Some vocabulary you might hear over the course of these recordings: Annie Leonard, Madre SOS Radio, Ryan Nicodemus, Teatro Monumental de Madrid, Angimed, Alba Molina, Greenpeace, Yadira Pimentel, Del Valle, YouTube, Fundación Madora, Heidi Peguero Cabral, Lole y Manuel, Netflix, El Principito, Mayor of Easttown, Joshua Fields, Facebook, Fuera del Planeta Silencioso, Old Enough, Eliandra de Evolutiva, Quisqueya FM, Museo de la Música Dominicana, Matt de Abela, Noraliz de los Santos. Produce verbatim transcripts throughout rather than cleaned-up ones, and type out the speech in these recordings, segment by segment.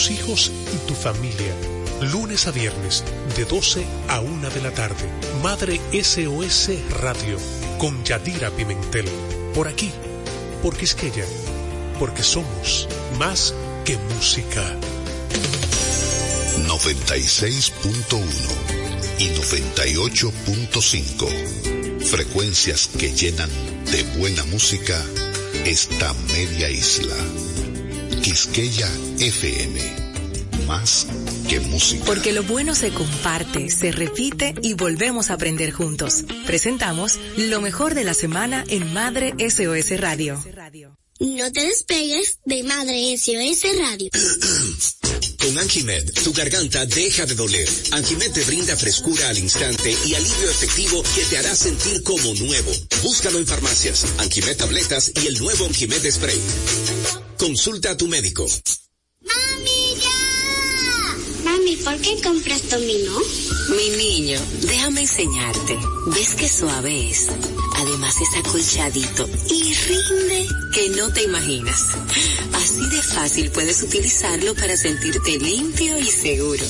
tus hijos y tu familia. Lunes a viernes, de doce a una de la tarde. Madre S O S Radio, con Yadira Pimentel. Por aquí, por Quisqueya, porque somos más que música. noventa y seis punto uno y noventa y ocho punto cinco. Frecuencias que llenan de buena música esta media isla. Quisqueya F M. Más que música. Porque lo bueno se comparte, se repite y volvemos a aprender juntos. Presentamos lo mejor de la semana en Madre S O S Radio. No te despegues de Madre S O S Radio. Con Angimed, tu garganta deja de doler. Angimed te brinda frescura al instante y alivio efectivo que te hará sentir como nuevo. Búscalo en farmacias, Angimed Tabletas y el nuevo Angimed Spray. Consulta a tu médico. ¡Mami, ya! Mami, ¿por qué compras dominó? Mi niño, déjame enseñarte. ¿Ves qué suave es? Además es acolchadito y rinde que no te imaginas. Así de fácil puedes utilizarlo para sentirte limpio y seguro.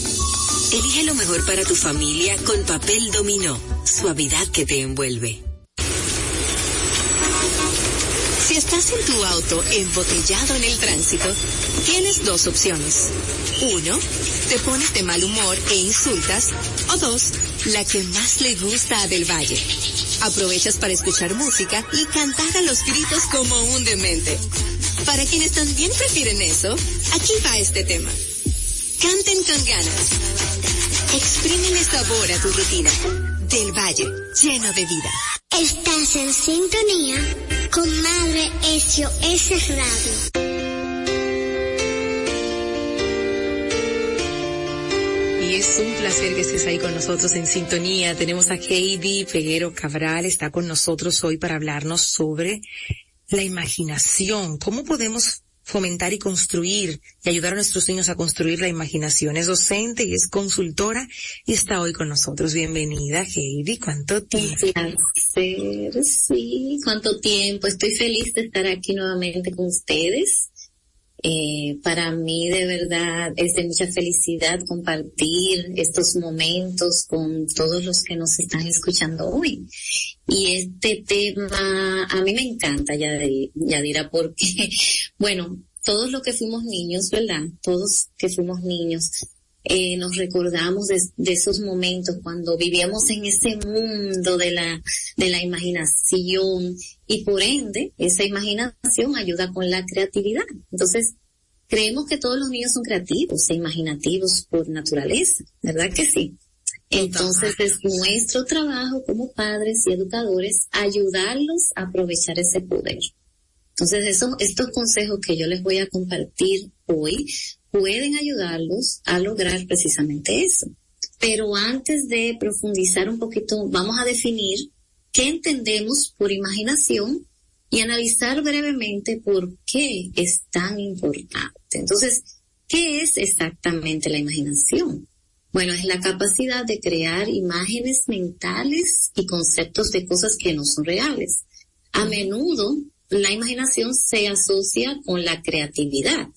Elige lo mejor para tu familia con papel dominó. Suavidad que te envuelve. Si estás en tu auto embotellado en el tránsito, tienes dos opciones. Uno, te pones de mal humor e insultas. O dos, la que más le gusta a Del Valle. Aprovechas para escuchar música y cantar a los gritos como un demente. Para quienes también prefieren eso, aquí va este tema. Canten con ganas. Exprímele sabor a tu rutina. Del Valle, lleno de vida. Estás en sintonía con Madre S O S Radio. Y es un placer que estés ahí con nosotros en sintonía. Tenemos a Heidi Peguero Cabral, está con nosotros hoy para hablarnos sobre la imaginación. ¿Cómo podemos fomentar y construir y ayudar a nuestros niños a construir la imaginación? Es docente y es consultora y está hoy con nosotros. Bienvenida, Heidi. ¿Cuánto tiempo? Un placer, sí. ¿Cuánto tiempo? Estoy feliz de estar aquí nuevamente con ustedes. Eh, para mí de verdad es de mucha felicidad compartir estos momentos con todos los que nos están escuchando hoy. Y este tema a mí me encanta, Yadira, porque, bueno, todos los que fuimos niños, ¿verdad? Todos que fuimos niños, eh, nos recordamos de, de esos momentos cuando vivíamos en ese mundo de la, de la imaginación. Y por ende, esa imaginación ayuda con la creatividad. Entonces, creemos que todos los niños son creativos e imaginativos por naturaleza, ¿verdad que sí? Entonces, es nuestro trabajo como padres y educadores ayudarlos a aprovechar ese poder. Entonces, eso, estos consejos que yo les voy a compartir hoy pueden ayudarlos a lograr precisamente eso. Pero antes de profundizar un poquito, vamos a definir ¿qué entendemos por imaginación? Y analizar brevemente por qué es tan importante. Entonces, ¿qué es exactamente la imaginación? Bueno, es la capacidad de crear imágenes mentales y conceptos de cosas que no son reales. A menudo, la imaginación se asocia con la creatividad.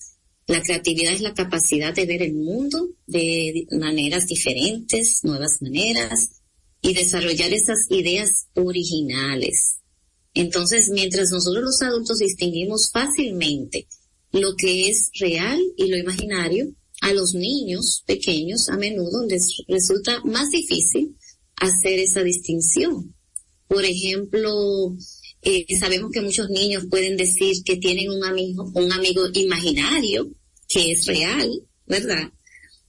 La creatividad es la capacidad de ver el mundo de maneras diferentes, nuevas maneras, y desarrollar esas ideas originales. Entonces, mientras nosotros los adultos distinguimos fácilmente lo que es real y lo imaginario, a los niños pequeños a menudo les resulta más difícil hacer esa distinción. Por ejemplo, eh, sabemos que muchos niños pueden decir que tienen un amigo, un amigo imaginario que es real, ¿verdad?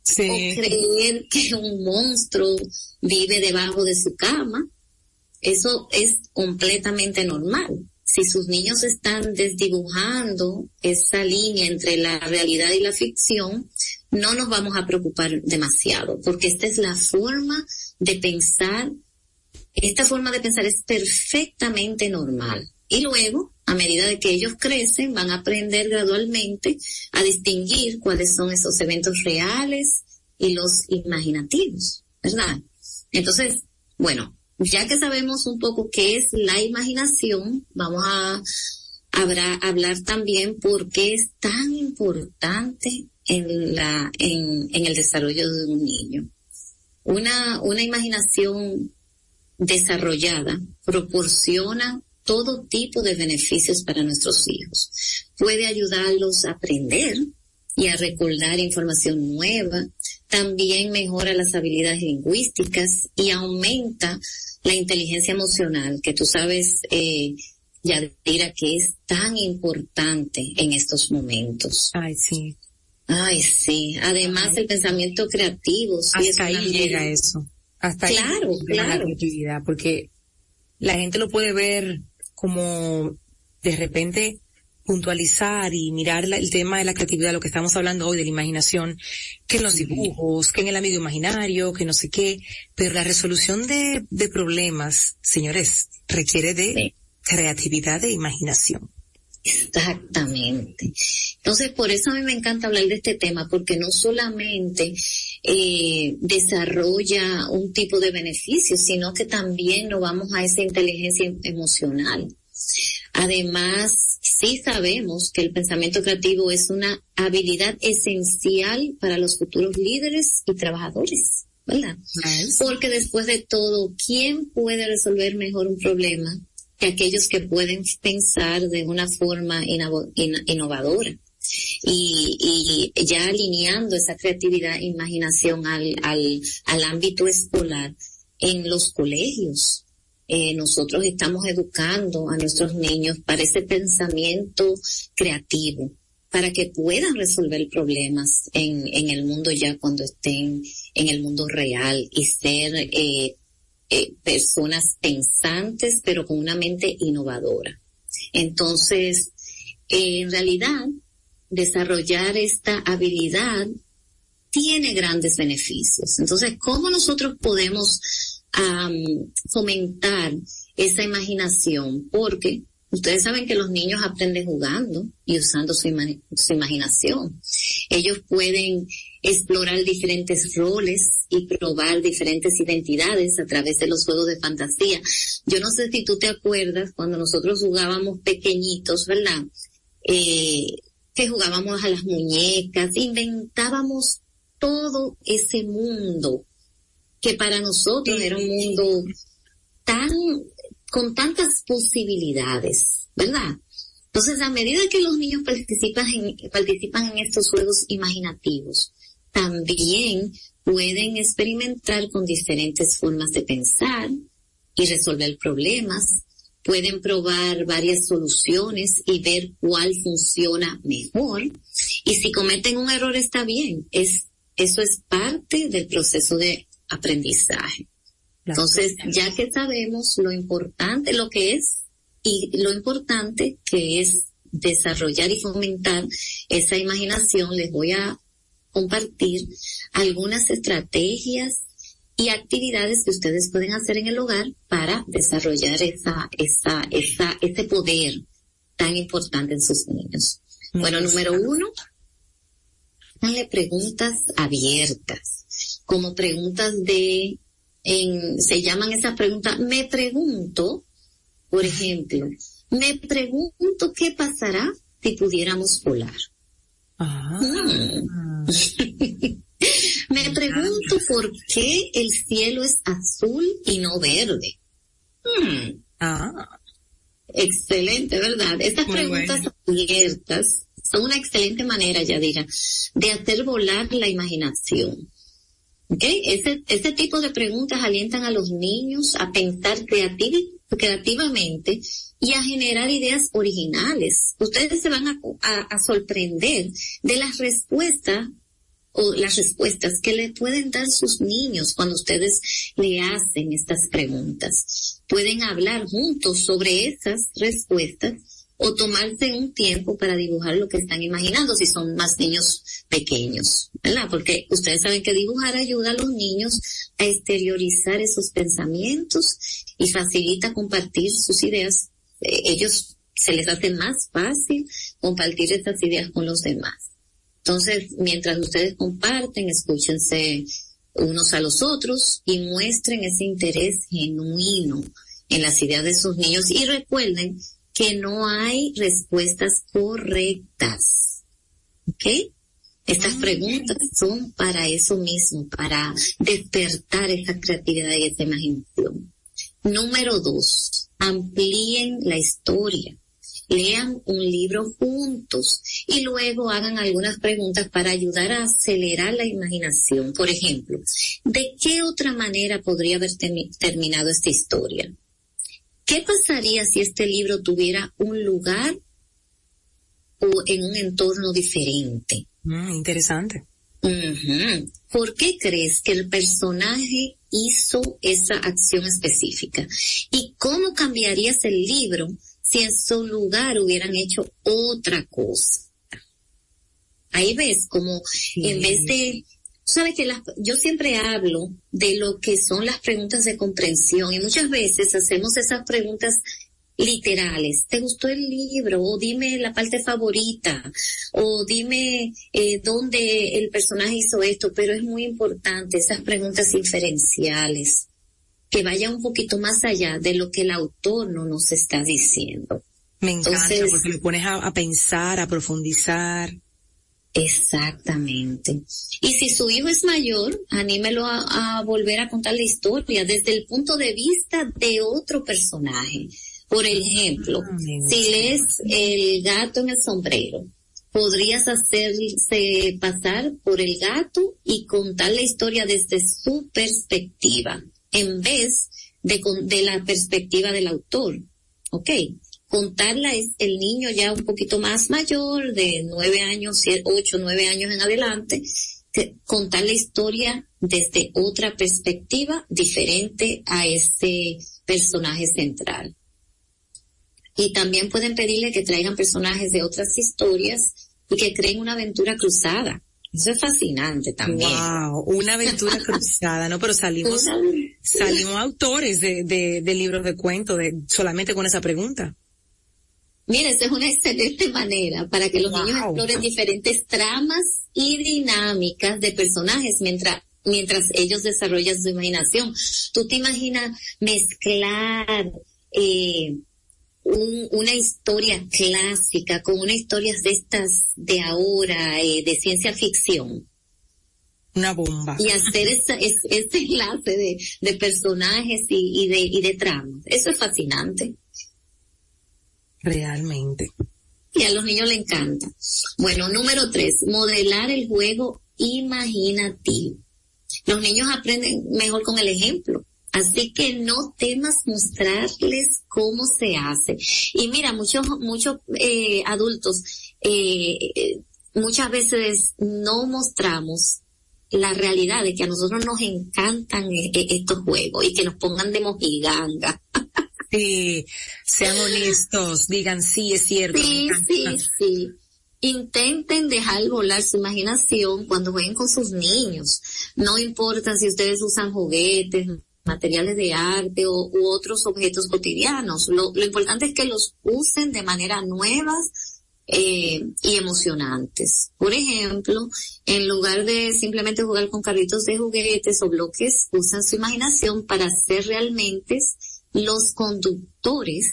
Sí. O creer que un monstruo vive debajo de su cama. Eso es completamente normal. Si sus niños están desdibujando esa línea entre la realidad y la ficción, no nos vamos a preocupar demasiado, porque esta es la forma de pensar, esta forma de pensar es perfectamente normal. Y luego, a medida de que ellos crecen, van a aprender gradualmente a distinguir cuáles son esos eventos reales y los imaginativos, ¿verdad? Entonces, bueno, ya que sabemos un poco qué es la imaginación, vamos a habrá, hablar también por qué es tan importante en la en, en el desarrollo de un niño. Una, una imaginación desarrollada proporciona todo tipo de beneficios para nuestros hijos. Puede ayudarlos a aprender y a recordar información nueva. También mejora las habilidades lingüísticas y aumenta la inteligencia emocional, que tú sabes, eh, Yadira, que es tan importante en estos momentos. Ay, sí. Ay, sí. Además, Ay. el pensamiento creativo. Sí, hasta es ahí manera. llega eso. Hasta claro, ahí llega claro. la creatividad, porque la gente lo puede ver como de repente puntualizar y mirar la, el tema de la creatividad, lo que estamos hablando hoy de la imaginación, que en los dibujos, que en el amigo imaginario, que no sé qué, pero la resolución de, de problemas, señores, requiere de sí. creatividad e imaginación. Exactamente. Entonces, por eso a mí me encanta hablar de este tema, porque no solamente eh, desarrolla un tipo de beneficio, sino que también nos vamos a esa inteligencia emocional. Además, sí sabemos que el pensamiento creativo es una habilidad esencial para los futuros líderes y trabajadores, ¿verdad? Nice. Porque después de todo, ¿quién puede resolver mejor un problema que aquellos que pueden pensar de una forma inno- in- innovadora y, y ya alineando esa creatividad e imaginación al, al, al ámbito escolar en los colegios? Eh, nosotros estamos educando a nuestros niños para ese pensamiento creativo, para que puedan resolver problemas en, en el mundo ya cuando estén en el mundo real y ser eh, eh, personas pensantes, pero con una mente innovadora. Entonces, eh, en realidad, desarrollar esta habilidad tiene grandes beneficios. Entonces, ¿cómo nosotros podemos a fomentar esa imaginación? Porque ustedes saben que los niños aprenden jugando y usando su, ima- su imaginación. Ellos pueden explorar diferentes roles y probar diferentes identidades a través de los juegos de fantasía. Yo no sé si tú te acuerdas cuando nosotros jugábamos pequeñitos, ¿verdad? Eh, que jugábamos a las muñecas, inventábamos todo ese mundo que para nosotros era un mundo tan, con tantas posibilidades, ¿verdad? Entonces, a medida que los niños participan en, participan en estos juegos imaginativos, también pueden experimentar con diferentes formas de pensar y resolver problemas, pueden probar varias soluciones y ver cuál funciona mejor, y si cometen un error está bien, es, eso es parte del proceso de aprendizaje. Entonces, ya que sabemos lo importante, lo que es y lo importante que es desarrollar y fomentar esa imaginación, les voy a compartir algunas estrategias y actividades que ustedes pueden hacer en el hogar para desarrollar esa, esa, esa, ese poder tan importante en sus niños. Muy bueno, número uno, háganle preguntas abiertas, como preguntas de, en, se llaman esas preguntas, me pregunto, por ejemplo, me pregunto qué pasará si pudiéramos volar. Ah. Mm. Me pregunto por qué el cielo es azul y no verde. Mm. Ah. Excelente, ¿verdad? Estas Muy preguntas bueno. abiertas son una excelente manera, Yadira, de hacer volar la imaginación. Okay, ese, ese tipo de preguntas alientan a los niños a pensar creativ- creativamente y a generar ideas originales. Ustedes se van a, a, a sorprender de las respuestas o las respuestas que le pueden dar sus niños cuando ustedes le hacen estas preguntas. Pueden hablar juntos sobre esas respuestas o tomarse un tiempo para dibujar lo que están imaginando si son más niños pequeños, ¿verdad? Porque ustedes saben que dibujar ayuda a los niños a exteriorizar esos pensamientos y facilita compartir sus ideas. Eh, ellos se les hace más fácil compartir estas ideas con los demás. Entonces, mientras ustedes comparten, escúchense unos a los otros y muestren ese interés genuino en las ideas de sus niños y recuerden que no hay respuestas correctas. ¿Ok? Estas preguntas son para eso mismo, para despertar esa creatividad y esa imaginación. Número dos, amplíen la historia. Lean un libro juntos y luego hagan algunas preguntas para ayudar a acelerar la imaginación. Por ejemplo, ¿de qué otra manera podría haber tem- terminado esta historia? ¿Qué pasaría si este libro tuviera un lugar o en un entorno diferente? Mm, interesante. Uh-huh. ¿Por qué crees que el personaje hizo esa acción específica? ¿Y cómo cambiarías el libro si en su lugar hubieran hecho otra cosa? Ahí ves como sí. En vez de, sabes que las, yo siempre hablo de lo que son las preguntas de comprensión y muchas veces hacemos esas preguntas literales. ¿Te gustó el libro? O dime la parte favorita. O dime eh, dónde el personaje hizo esto. Pero es muy importante esas preguntas inferenciales, que vaya un poquito más allá de lo que el autor no nos está diciendo. Me encanta. Entonces, porque lo pones a, a pensar, a profundizar. Exactamente. Y si su hijo es mayor, anímelo a, a volver a contar la historia desde el punto de vista de otro personaje. Por ejemplo, ah, si lees El gato en el sombrero, podrías hacerse pasar por el gato y contar la historia desde su perspectiva, en vez de, de la perspectiva del autor. ¿Ok? Contarla es el niño ya un poquito más mayor, de nueve años, ocho, nueve años en adelante, contar la historia desde otra perspectiva diferente a ese personaje central. Y también pueden pedirle que traigan personajes de otras historias y que creen una aventura cruzada. Eso es fascinante también. Wow, una aventura cruzada, ¿no? Pero salimos, salimos autores de, de, de libros de cuentos de, solamente con esa pregunta. Mira, esa es una excelente manera para que los wow. niños exploren diferentes tramas y dinámicas de personajes mientras mientras ellos desarrollan su imaginación. Tú te imaginas mezclar, eh, Un, una historia clásica con una historia de estas de ahora, eh, de ciencia ficción. Una bomba. Y hacer esa, es, ese enlace de, de personajes y, y de, y de tramas. Eso es fascinante. Realmente. Y a los niños les encanta. Bueno, número tres, modelar el juego imaginativo. Los niños aprenden mejor con el ejemplo. Así que no temas mostrarles cómo se hace. Y mira, muchos, muchos, eh, adultos, eh, muchas veces no mostramos la realidad de que a nosotros nos encantan eh, estos juegos y que nos pongan de mojiganga. Sí, sean honestos, digan sí, es cierto. Sí, sí, sí. Intenten dejar volar su imaginación cuando jueguen con sus niños. No importa si ustedes usan juguetes, materiales de arte o, u otros objetos cotidianos. Lo, lo importante es que los usen de manera nuevas eh, y emocionantes. Por ejemplo, en lugar de simplemente jugar con carritos de juguetes o bloques, usan su imaginación para ser realmente los conductores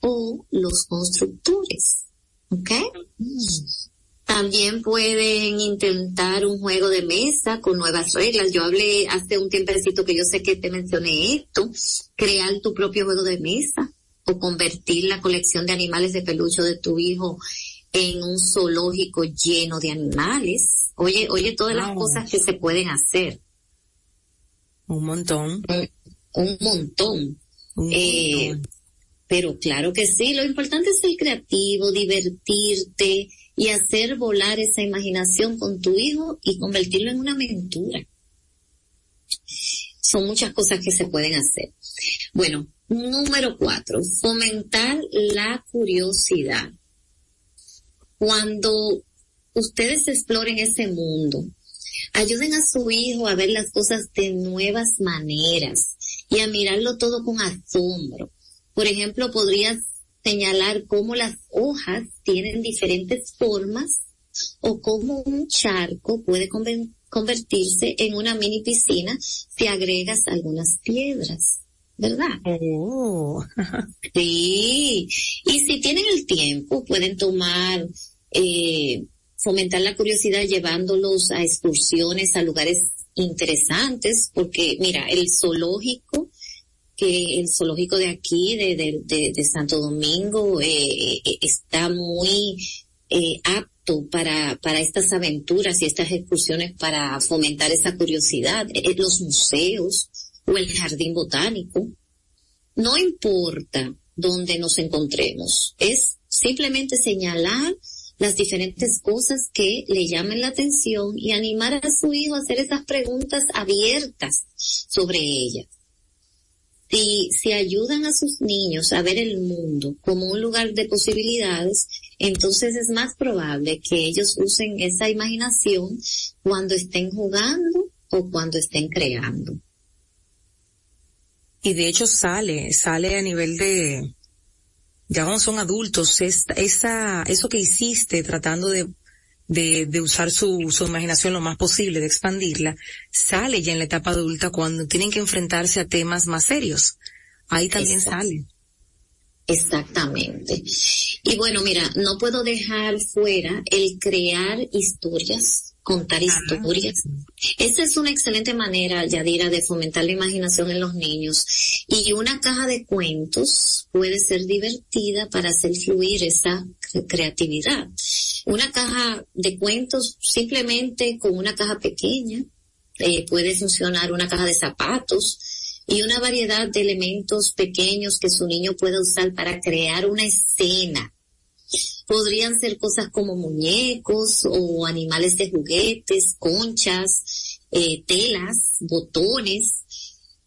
o los constructores. ¿Ok? También pueden intentar un juego de mesa con nuevas reglas. Yo hablé hace un tiempecito que yo sé que te mencioné esto, crear tu propio juego de mesa o convertir la colección de animales de peluche de tu hijo en un zoológico lleno de animales. Oye, oye, todas las wow. cosas que se pueden hacer. Un montón. Un, un montón. Un eh, montón. Pero claro que sí, lo importante es ser creativo, divertirte y hacer volar esa imaginación con tu hijo y convertirlo en una aventura. Son muchas cosas que se pueden hacer. Bueno, número cuatro, fomentar la curiosidad. Cuando ustedes exploren ese mundo, ayuden a su hijo a ver las cosas de nuevas maneras y a mirarlo todo con asombro. Por ejemplo, podrías señalar cómo las hojas tienen diferentes formas o cómo un charco puede convertirse en una mini piscina si agregas algunas piedras, ¿verdad? Oh. Sí, y si tienen el tiempo pueden tomar eh, fomentar la curiosidad llevándolos a excursiones, a lugares interesantes, porque mira, el zoológico, que el zoológico de aquí, de, de, de, de Santo Domingo, eh, está muy eh, apto para, para estas aventuras y estas excursiones para fomentar esa curiosidad. Eh, los museos o el jardín botánico, no importa dónde nos encontremos, es simplemente señalar las diferentes cosas que le llamen la atención y animar a su hijo a hacer esas preguntas abiertas sobre ellas. Si, si ayudan a sus niños a ver el mundo como un lugar de posibilidades, entonces es más probable que ellos usen esa imaginación cuando estén jugando o cuando estén creando. Y de hecho sale, sale a nivel de... ya cuando son adultos, esta, esa, eso que hiciste tratando de, de, de usar su, su imaginación lo más posible, de expandirla, sale ya en la etapa adulta cuando tienen que enfrentarse a temas más serios. Ahí también sale. Exactamente. Y bueno, mira, no puedo dejar fuera el crear historias, contar Ajá. historias. Esa es una excelente manera, Yadira, de fomentar la imaginación en los niños. Y una caja de cuentos puede ser divertida para hacer fluir esa creatividad. Una caja de cuentos simplemente con una caja pequeña, eh, puede funcionar una caja de zapatos, y una variedad de elementos pequeños que su niño pueda usar para crear una escena. Podrían ser cosas como muñecos o animales de juguetes, conchas, eh, telas, botones.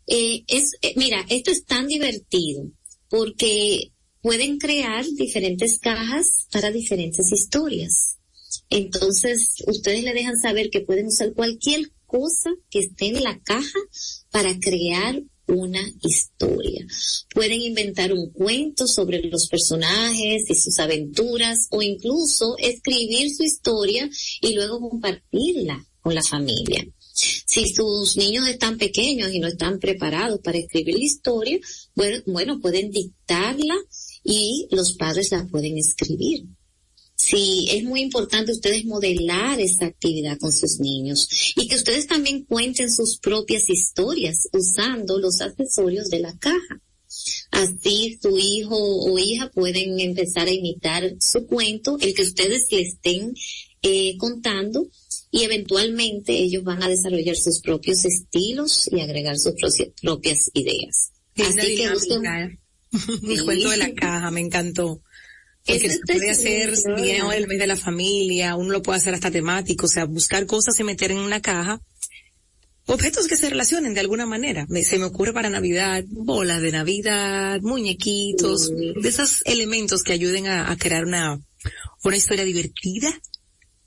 Eh, es, eh, mira, esto es tan divertido porque pueden crear diferentes cajas para diferentes historias. Entonces, ustedes le dejan saber que pueden usar cualquier cosa que esté en la caja para crear una historia. Pueden inventar un cuento sobre los personajes y sus aventuras, o incluso escribir su historia y luego compartirla con la familia. Si sus niños están pequeños y no están preparados para escribir la historia, bueno, bueno, pueden dictarla y los padres la pueden escribir. Sí, es muy importante ustedes modelar esta actividad con sus niños y que ustedes también cuenten sus propias historias usando los accesorios de la caja. Así su hijo o hija pueden empezar a imitar su cuento, el que ustedes le estén eh, contando, y eventualmente ellos van a desarrollar sus propios estilos y agregar sus propias ideas. Es así que busquen... Mi cuento de la caja, me encantó. Porque se puede hacer bien el mes de la familia, uno lo puede hacer hasta temático, o sea, buscar cosas y meter en una caja objetos que se relacionen de alguna manera. Me, se me ocurre para Navidad, bolas de Navidad, muñequitos, sí. de esos elementos que ayuden a, a crear una, una historia divertida.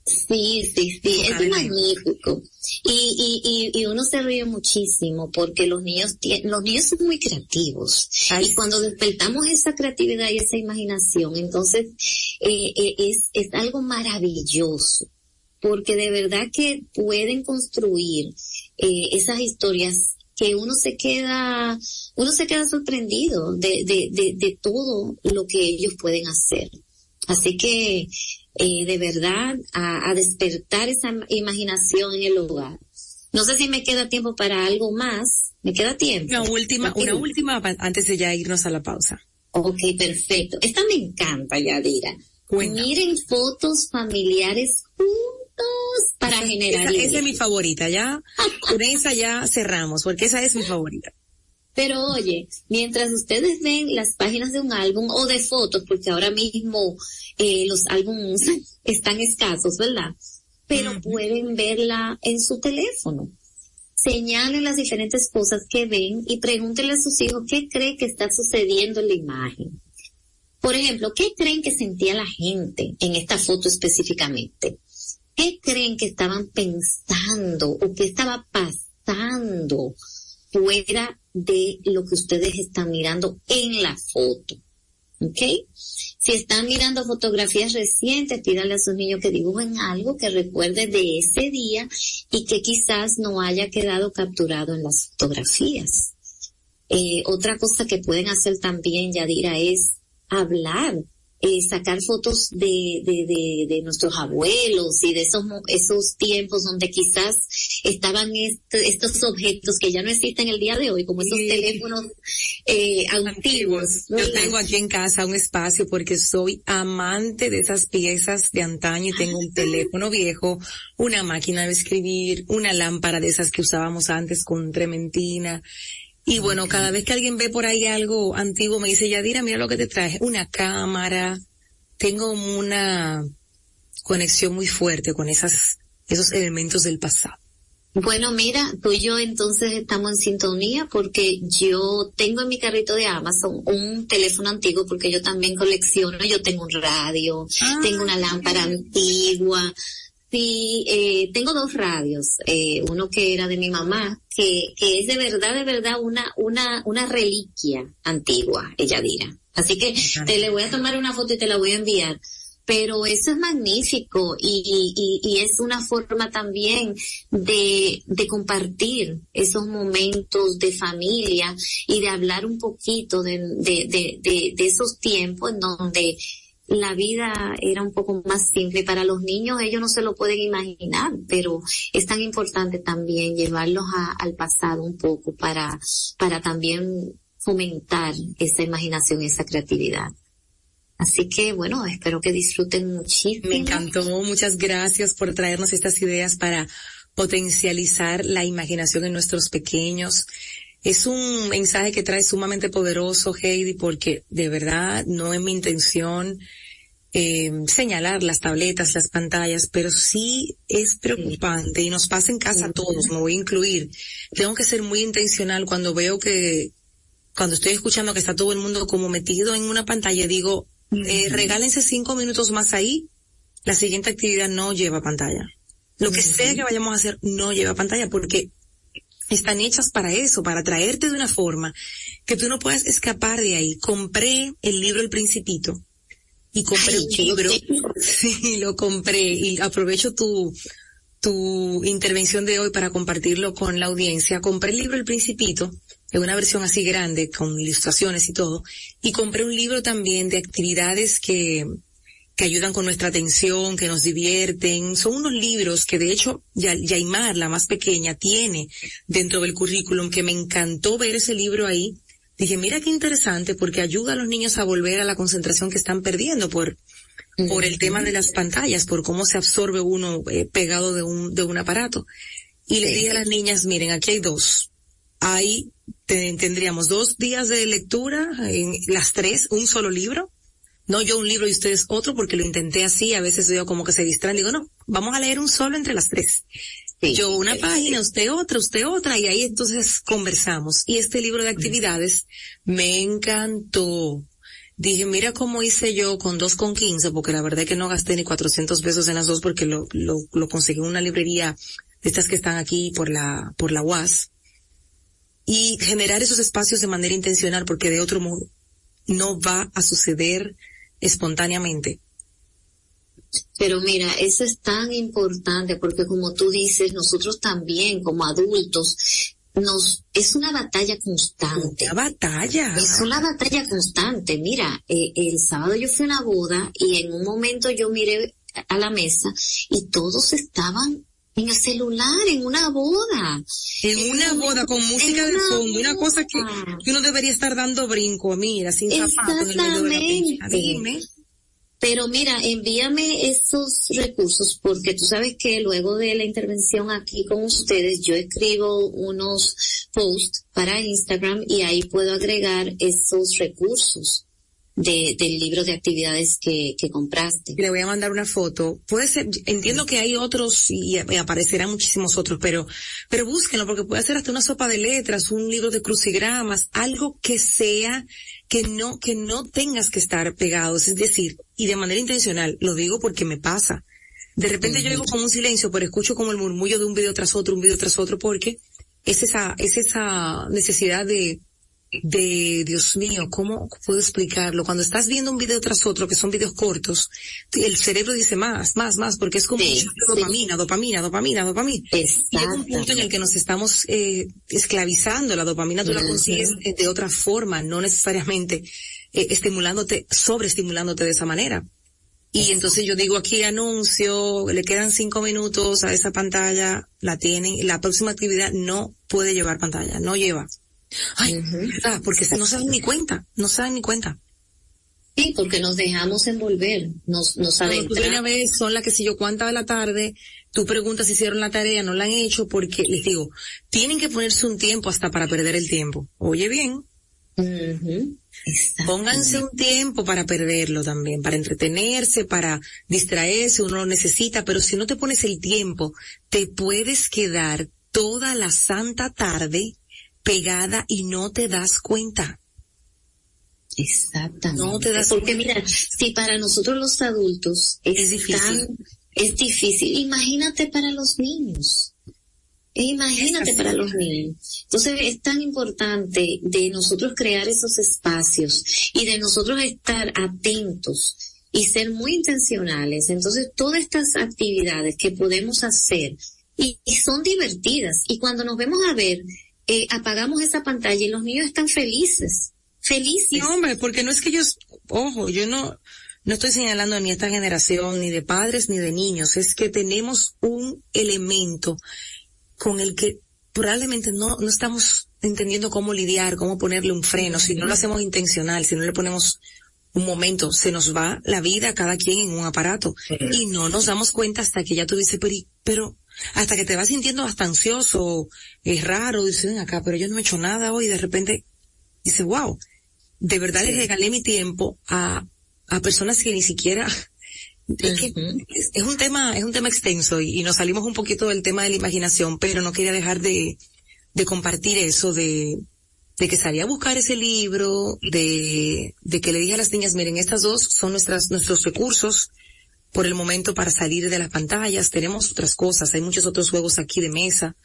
Sí, sí, sí, es magnífico. Y, y, y, y uno se ríe muchísimo porque los niños, los niños son muy creativos. Ay, y cuando despertamos esa creatividad y esa imaginación, entonces, eh, eh, es, es algo maravilloso. Porque de verdad que pueden construir, eh, esas historias que uno se queda, uno se queda sorprendido de, de, de, de todo lo que ellos pueden hacer. Así que, Eh, de verdad, a, a despertar esa imaginación en el hogar. No sé si me queda tiempo para algo más. ¿Me queda tiempo? Una última, una última antes de ya irnos a la pausa. Ok, perfecto. Esta me encanta, Yadira. Cuéntame. Miren fotos familiares juntos para generar... Esa, esa es mi favorita, ya. Con esa ya cerramos, porque esa es mi favorita. Pero oye, mientras ustedes ven las páginas de un álbum o de fotos, porque ahora mismo eh, los álbumes están escasos, ¿verdad? Pero uh-huh. pueden verla en su teléfono. Señalen las diferentes cosas que ven y pregúntenle a sus hijos qué cree que está sucediendo en la imagen. Por ejemplo, ¿qué creen que sentía la gente en esta foto específicamente? ¿Qué creen que estaban pensando o qué estaba pasando fuera de lo que ustedes están mirando en la foto? ¿Okay? Si están mirando fotografías recientes, pídanle a sus niños que dibujen algo que recuerde de ese día y que quizás no haya quedado capturado en las fotografías. Eh, otra cosa que pueden hacer también, Yadira, es hablar eh, sacar fotos de, de, de, de nuestros abuelos y de esos, esos tiempos donde quizás estaban est- estos objetos que ya no existen el día de hoy, como esos sí. teléfonos eh, antiguos. Yo ¿verdad? Tengo aquí en casa un espacio porque soy amante de esas piezas de antaño y tengo un teléfono viejo, una máquina de escribir, una lámpara de esas que usábamos antes con trementina. Y bueno, cada vez que alguien ve por ahí algo antiguo, me dice, Yadira, mira lo que te traje. Una cámara. Tengo una conexión muy fuerte con esas, esos elementos del pasado. Bueno, mira, tú y yo entonces estamos en sintonía porque yo tengo en mi carrito de Amazon un teléfono antiguo porque yo también colecciono. Yo tengo un radio, ah, tengo una lámpara okay. antigua. Sí, eh, tengo dos radios, eh, uno que era de mi mamá, que, que es de verdad, de verdad una, una, una reliquia antigua, ella dirá. Así que te le voy a tomar una foto y te la voy a enviar. Pero eso es magnífico y, y, y es una forma también de, de compartir esos momentos de familia y de hablar un poquito de, de, de, de, de esos tiempos en donde la vida era un poco más simple. Para los niños ellos no se lo pueden imaginar, pero es tan importante también llevarlos a, al pasado un poco para, para también fomentar esa imaginación, esa creatividad. Así que bueno, espero que disfruten muchísimo. Me encantó, muchas gracias por traernos estas ideas para potencializar la imaginación en nuestros pequeños. Es un mensaje que trae sumamente poderoso, Heidi, porque de verdad no es mi intención eh, señalar las tabletas, las pantallas, pero sí es preocupante y nos pasa en casa a todos, me voy a incluir. Tengo que ser muy intencional cuando veo que, cuando estoy escuchando que está todo el mundo como metido en una pantalla, digo, eh, regálense cinco minutos más ahí, la siguiente actividad no lleva pantalla. Lo que sea que vayamos a hacer no lleva pantalla porque están hechas para eso, para traerte de una forma que tú no puedas escapar de ahí. Compré el libro El Principito y compré Ay, un libro, sí, lo compré y aprovecho tu tu intervención de hoy para compartirlo con la audiencia. Compré el libro El Principito en una versión así grande con ilustraciones y todo y compré un libro también de actividades que que ayudan con nuestra atención, que nos divierten. Son unos libros que de hecho Yaimar, la más pequeña, tiene dentro del currículum, que me encantó ver ese libro ahí. Dije, mira qué interesante, porque ayuda a los niños a volver a la concentración que están perdiendo por por el tema de las pantallas, por cómo se absorbe uno eh, pegado de un de un aparato. Y le dije a las niñas, miren, aquí hay dos. Ahí te, tendríamos dos días de lectura, en las tres, un solo libro. No, yo un libro y ustedes otro, porque lo intenté así, a veces veo como que se distraen, digo, no, vamos a leer un solo entre las tres. Sí, yo una sí, página, sí. usted otra, usted otra, y ahí entonces conversamos. Y este libro de actividades me encantó. Dije, mira cómo hice yo con dos con quince, porque la verdad es que no gasté ni cuatrocientos pesos en las dos, porque lo, lo, lo conseguí en una librería de estas que están aquí por la, por la U A S. Y generar esos espacios de manera intencional, porque de otro modo no va a suceder espontáneamente. Pero mira, eso es tan importante porque como tú dices, nosotros también como adultos nos es una batalla constante. Una batalla. Es una batalla constante. Mira, eh, el sábado yo fui a una boda y en un momento yo miré a la mesa y todos estaban en el celular, en una boda. En, en una boda, con música de fondo, una cosa que, que uno debería estar dando brinco, mira, sin zapatos. Exactamente. Pero mira, envíame esos recursos porque tú sabes que luego de la intervención aquí con ustedes yo escribo unos posts para Instagram y ahí puedo agregar esos recursos de del libro de actividades que que compraste. Le voy a mandar una foto. Puede ser, entiendo que hay otros y aparecerán muchísimos otros, pero pero búsquenlo porque puede ser hasta una sopa de letras, un libro de crucigramas, algo que sea que no que no tengas que estar pegados, es decir, y de manera intencional, lo digo porque me pasa. De repente yo digo como un silencio, pero escucho como el murmullo de un video tras otro, un video tras otro, porque es esa es esa necesidad de de Dios mío, ¿cómo puedo explicarlo? Cuando estás viendo un video tras otro, que son videos cortos, el cerebro dice más, más, más, porque es como sí, dopamina, sí. dopamina, dopamina, dopamina. Exacto. Y llega un punto en el que nos estamos eh, esclavizando. La dopamina tú uh-huh. la consigues de otra forma, no necesariamente eh, estimulándote, sobreestimulándote de esa manera. Y entonces yo digo aquí anuncio, le quedan cinco minutos a esa pantalla, la tienen, la próxima actividad no puede llevar pantalla, no lleva. Ay, uh-huh. ah, porque no se dan ni cuenta, no se dan ni cuenta. Sí, porque nos dejamos envolver, nos, nos adentramos. Una vez son las que sé yo cuántas de la tarde, tú preguntas si hicieron la tarea, no la han hecho, porque les digo, tienen que ponerse un tiempo hasta para perder el tiempo. Oye bien. Uh-huh. Pónganse un tiempo para perderlo también, para entretenerse, para distraerse, uno lo necesita, pero si no te pones el tiempo, te puedes quedar toda la santa tarde pegada y no te das cuenta. Exactamente. No te das Porque cuenta. Mira, si para nosotros los adultos es, es difícil, tan, es difícil, imagínate para los niños. Imagínate para los niños. Entonces es tan importante de nosotros crear esos espacios y de nosotros estar atentos y ser muy intencionales. Entonces todas estas actividades que podemos hacer y, y son divertidas, y cuando nos vemos a ver, eh, apagamos esa pantalla y los niños están felices, felices. No, hombre, porque no es que ellos, ojo, yo no, no estoy señalando ni esta generación, ni de padres, ni de niños, es que tenemos un elemento con el que probablemente no, no estamos entendiendo cómo lidiar, cómo ponerle un freno. Si no lo hacemos intencional, si no le ponemos un momento, se nos va la vida cada quien en un aparato. Y no nos damos cuenta hasta que ya tú dices, pero, pero hasta que te vas sintiendo hasta ansioso, es raro, dicen acá, pero yo no he hecho nada hoy, y de repente dices, wow, de verdad les regalé mi tiempo a, a personas que ni siquiera... Es, que es un tema, es un tema extenso y, y nos salimos un poquito del tema de la imaginación, pero no quería dejar de, de compartir eso de, de que salí a buscar ese libro, de, de que le dije a las niñas, miren, estas dos son nuestras, nuestros recursos por el momento para salir de las pantallas. Tenemos otras cosas, hay muchos otros juegos aquí de mesa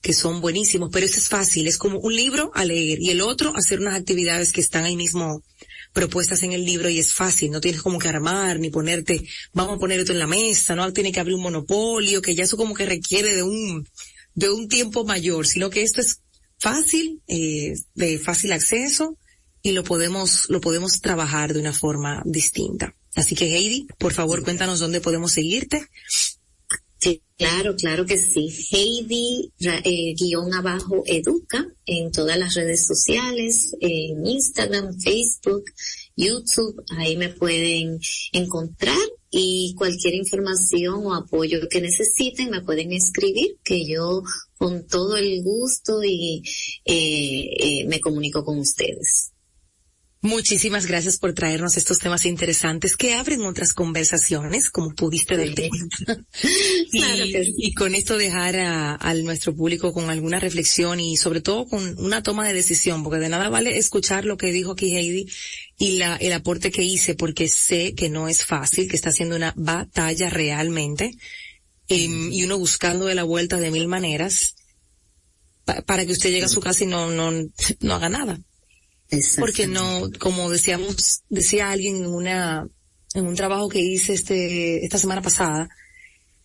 que son buenísimos, pero este es fácil, es como un libro a leer y el otro hacer unas actividades que están ahí mismo propuestas en el libro, y es fácil, no tienes como que armar, ni ponerte, vamos a poner esto en la mesa, no tiene que abrir un monopolio, que ya eso como que requiere de un, de un tiempo mayor, sino que esto es fácil, eh, de fácil acceso, y lo podemos, lo podemos trabajar de una forma distinta. Así que Heidi, por favor, cuéntanos dónde podemos seguirte. Sí, claro, claro que sí. Heidi, eh, guión abajo, educa, en todas las redes sociales, en Instagram, Facebook, YouTube, ahí me pueden encontrar y cualquier información o apoyo que necesiten me pueden escribir, que yo con todo el gusto y eh, eh, me comunico con ustedes. Muchísimas gracias por traernos estos temas interesantes que abren otras conversaciones, como pudiste darte cuenta. Claro que sí. Y con esto dejar a, a nuestro público con alguna reflexión y sobre todo con una toma de decisión, porque de nada vale escuchar lo que dijo aquí Heidi y la, el aporte que hice, porque sé que no es fácil, que está haciendo una batalla realmente, eh, y uno buscando de la vuelta de mil maneras pa, para que usted llegue a su casa y no, no, no haga nada. Porque no, como decíamos, decía alguien en una, en un trabajo que hice este, esta semana pasada,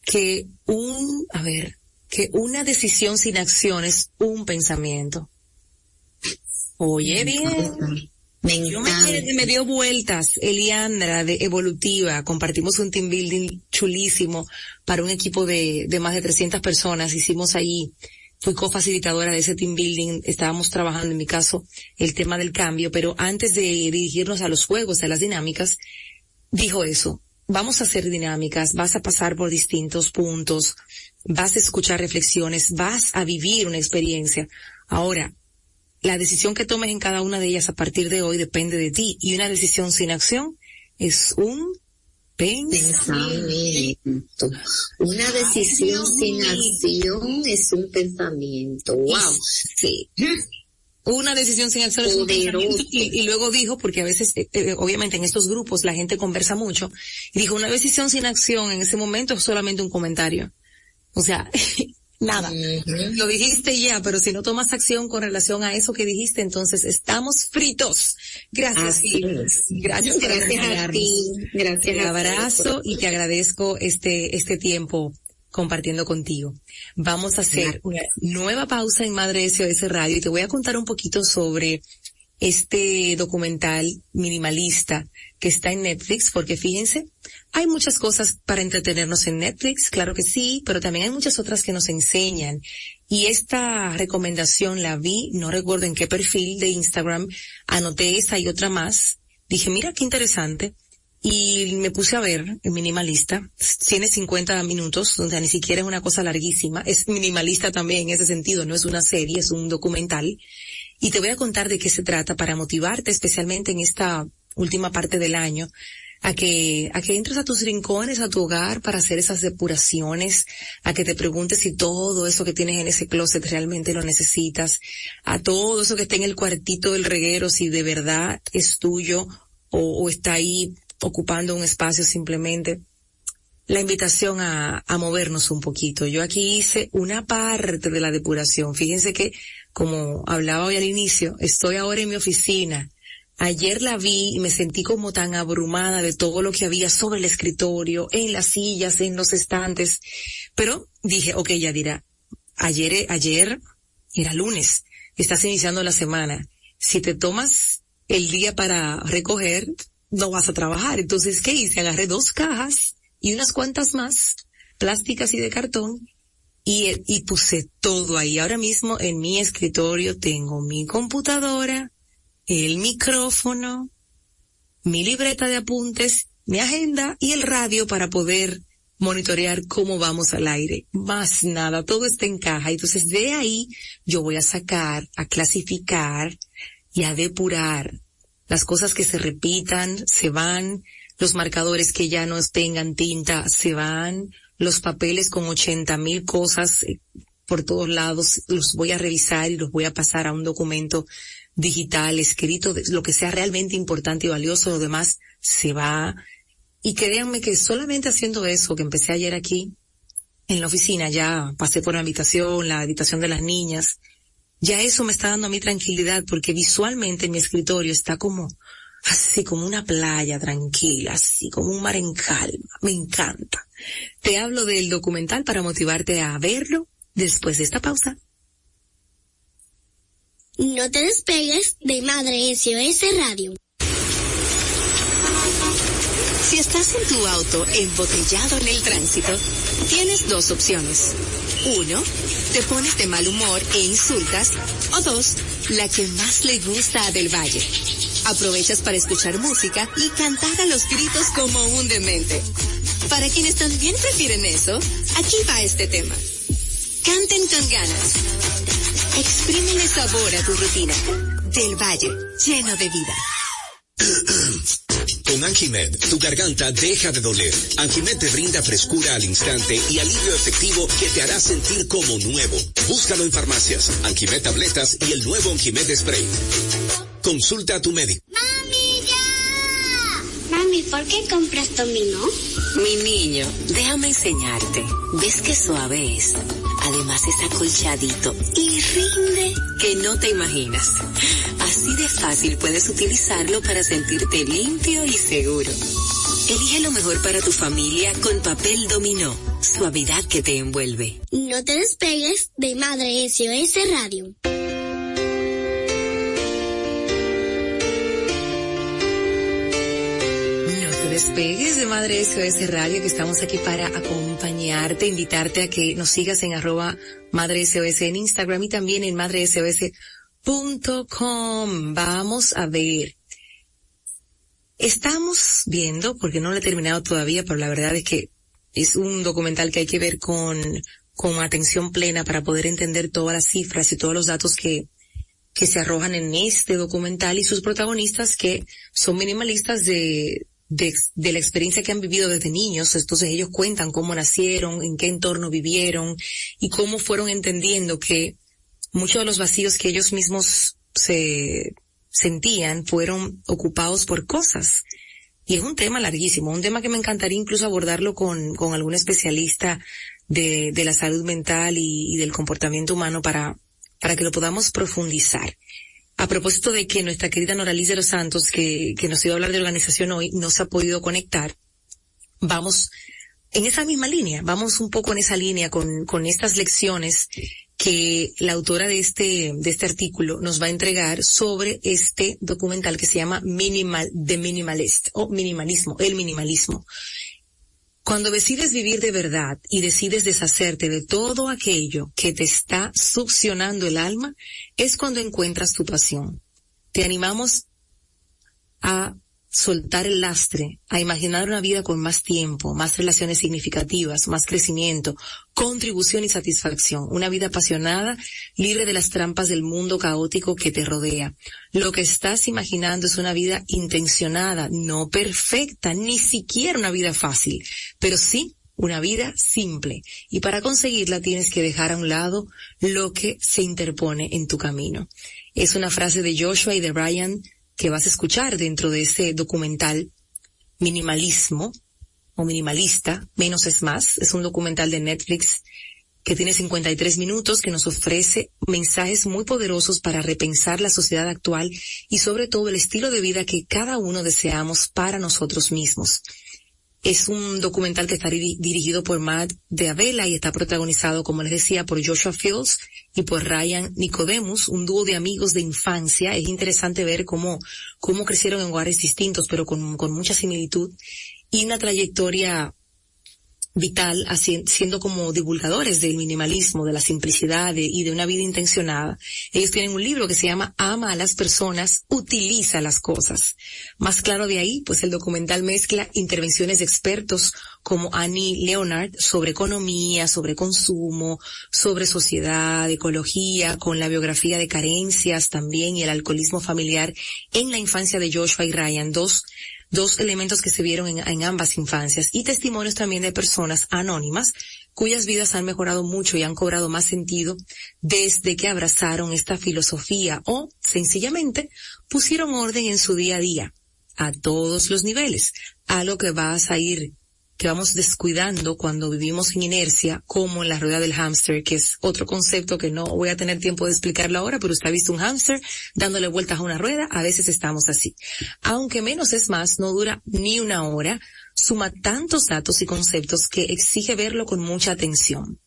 que un, a ver, que una decisión sin acción es un pensamiento. Oye, me bien. Encanta. Me encanta. Yo me, me dio vueltas, Eliandra de Evolutiva, compartimos un team building chulísimo para un equipo de, de más de trescientas personas, hicimos ahí, fui cofacilitadora de ese team building, estábamos trabajando en mi caso el tema del cambio, pero antes de dirigirnos a los juegos, a las dinámicas, dijo eso, vamos a hacer dinámicas, vas a pasar por distintos puntos, vas a escuchar reflexiones, vas a vivir una experiencia. Ahora, la decisión que tomes en cada una de ellas a partir de hoy depende de ti, y una decisión sin acción es un pensamiento. Una decisión Ay, sin acción es un pensamiento. Wow. Sí. Una decisión sin acción Poderoso. es un pensamiento. Y, y luego dijo, porque a veces, eh, obviamente en estos grupos la gente conversa mucho, y dijo, una decisión sin acción en ese momento es solamente un comentario. O sea, nada. Uh-huh. Lo dijiste ya, pero si no tomas acción con relación a eso que dijiste, entonces estamos fritos. Gracias. Así es. Gracias, gracias a ti. Gracias. Un abrazo y te agradezco este, este tiempo compartiendo contigo. Vamos a hacer una nueva pausa en Madre S O S Radio y te voy a contar un poquito sobre este documental minimalista que está en Netflix, porque fíjense, hay muchas cosas para entretenernos en Netflix, claro que sí, pero también hay muchas otras que nos enseñan. Y esta recomendación la vi, no recuerdo en qué perfil de Instagram, anoté esa y otra más, dije, mira qué interesante, y me puse a ver el minimalista, tiene cincuenta minutos, o sea, ni siquiera es una cosa larguísima, es minimalista también en ese sentido, no es una serie, es un documental, y te voy a contar de qué se trata para motivarte, especialmente en esta última parte del año, a que, a que entres a tus rincones, a tu hogar para hacer esas depuraciones, a que te preguntes si todo eso que tienes en ese closet realmente lo necesitas, a todo eso que está en el cuartito del reguero, si de verdad es tuyo o, o está ahí ocupando un espacio simplemente. La invitación a, a movernos un poquito. Yo aquí hice una parte de la depuración. Fíjense que, como hablaba hoy al inicio, estoy ahora en mi oficina. Ayer la vi y me sentí como tan abrumada de todo lo que había sobre el escritorio, en las sillas, en los estantes. Pero dije, ok, Yadira, ayer, ayer era lunes, estás iniciando la semana. Si te tomas el día para recoger, no vas a trabajar. Entonces, ¿qué hice? Agarré dos cajas y unas cuantas más, plásticas y de cartón, y, y puse todo ahí. Ahora mismo en mi escritorio tengo mi computadora, el micrófono, mi libreta de apuntes, mi agenda y el radio para poder monitorear cómo vamos al aire. Más nada, todo está en caja. Entonces de ahí yo voy a sacar, a clasificar y a depurar las cosas que se repitan, se van. Los marcadores que ya no tengan tinta se van, los papeles con ochenta mil cosas por todos lados los voy a revisar y los voy a pasar a un documento digital, escrito, lo que sea realmente importante y valioso, lo demás se va. Y créanme que solamente haciendo eso, que empecé ayer aquí en la oficina, ya pasé por la habitación, la habitación de las niñas, ya eso me está dando a mí tranquilidad, porque visualmente mi escritorio está como... así como una playa tranquila, así como un mar en calma. Me encanta. Te hablo del documental para motivarte a verlo después de esta pausa. No te despegues de Madre S O S Radio. Si estás en tu auto embotellado en el tránsito, tienes dos opciones. Uno, te pones de mal humor e insultas. O dos, la que más le gusta a Del Valle. Aprovechas para escuchar música y cantar a los gritos como un demente. Para quienes también prefieren eso, aquí va este tema. Canten con ganas. Exprímele sabor a tu rutina. Del Valle, lleno de vida. Con Angimed, tu garganta deja de doler. Angimed te brinda frescura al instante y alivio efectivo que te hará sentir como nuevo. Búscalo en farmacias, Angimed Tabletas y el nuevo Angimed Spray. Consulta a tu médico. ¡Mami, ya! Mami, ¿por qué compras dominó? Mi niño, déjame enseñarte. ¿Ves qué suave es? Además es acolchadito y rinde que no te imaginas. Así de fácil puedes utilizarlo para sentirte limpio y seguro. Elige lo mejor para tu familia con papel dominó. Suavidad que te envuelve. No te despegues de Madre S O S Radio. Despegues de Madre S O S Radio, que estamos aquí para acompañarte, invitarte a que nos sigas en arroba Madre S O S en Instagram y también en madre S O S punto com. Vamos a ver. Estamos viendo, porque no lo he terminado todavía, pero la verdad es que es un documental que hay que ver con, con atención plena para poder entender todas las cifras y todos los datos que que se arrojan en este documental y sus protagonistas, que son minimalistas de De, de la experiencia que han vivido desde niños. Entonces ellos cuentan cómo nacieron, en qué entorno vivieron y cómo fueron entendiendo que muchos de los vacíos que ellos mismos se sentían fueron ocupados por cosas. Y es un tema larguísimo, un tema que me encantaría incluso abordarlo con, con algún especialista de, de la salud mental y, y del comportamiento humano para, para que lo podamos profundizar. A propósito de que nuestra querida Noraliz de los Santos, que, que nos iba a hablar de organización hoy, no se ha podido conectar, vamos en esa misma línea, vamos un poco en esa línea con, con estas lecciones que la autora de este, de este artículo nos va a entregar sobre este documental que se llama Minimal, The Minimalist, o minimalismo, el minimalismo. Cuando decides vivir de verdad y decides deshacerte de todo aquello que te está succionando el alma, es cuando encuentras tu pasión. Te animamos a soltar el lastre, a imaginar una vida con más tiempo, más relaciones significativas, más crecimiento, contribución y satisfacción. Una vida apasionada, libre de las trampas del mundo caótico que te rodea. Lo que estás imaginando es una vida intencionada, no perfecta, ni siquiera una vida fácil, pero sí una vida simple. Y para conseguirla tienes que dejar a un lado lo que se interpone en tu camino. Es una frase de Joshua y de Ryan que vas a escuchar dentro de ese documental Minimalismo o Minimalista, Menos es Más. Es un documental de Netflix que tiene cincuenta y tres minutos, que nos ofrece mensajes muy poderosos para repensar la sociedad actual y sobre todo el estilo de vida que cada uno deseamos para nosotros mismos. Es un documental que está dirigido por Matt de Abela y está protagonizado, como les decía, por Joshua Fields y por Ryan Nicodemus, un dúo de amigos de infancia. Es interesante ver cómo, cómo crecieron en lugares distintos, pero con, con mucha similitud, y una trayectoria vital, así, siendo como divulgadores del minimalismo, de la simplicidad de, y de una vida intencionada. Ellos tienen un libro que se llama Ama a las personas, utiliza las cosas. Más claro de ahí, pues el documental mezcla intervenciones de expertos como Annie Leonard sobre economía, sobre consumo, sobre sociedad, ecología, con la biografía de carencias también y el alcoholismo familiar en la infancia de Joshua y Ryan, dos Dos elementos que se vieron en, en ambas infancias, y testimonios también de personas anónimas cuyas vidas han mejorado mucho y han cobrado más sentido desde que abrazaron esta filosofía o sencillamente pusieron orden en su día a día a todos los niveles, a lo que vas a ir, que vamos descuidando cuando vivimos en inercia, como en la rueda del hámster, que es otro concepto que no voy a tener tiempo de explicarlo ahora, pero usted ha visto un hámster dándole vueltas a una rueda. A veces estamos así. Aunque Menos es Más no dura ni una hora, suma tantos datos y conceptos que exige verlo con mucha atención.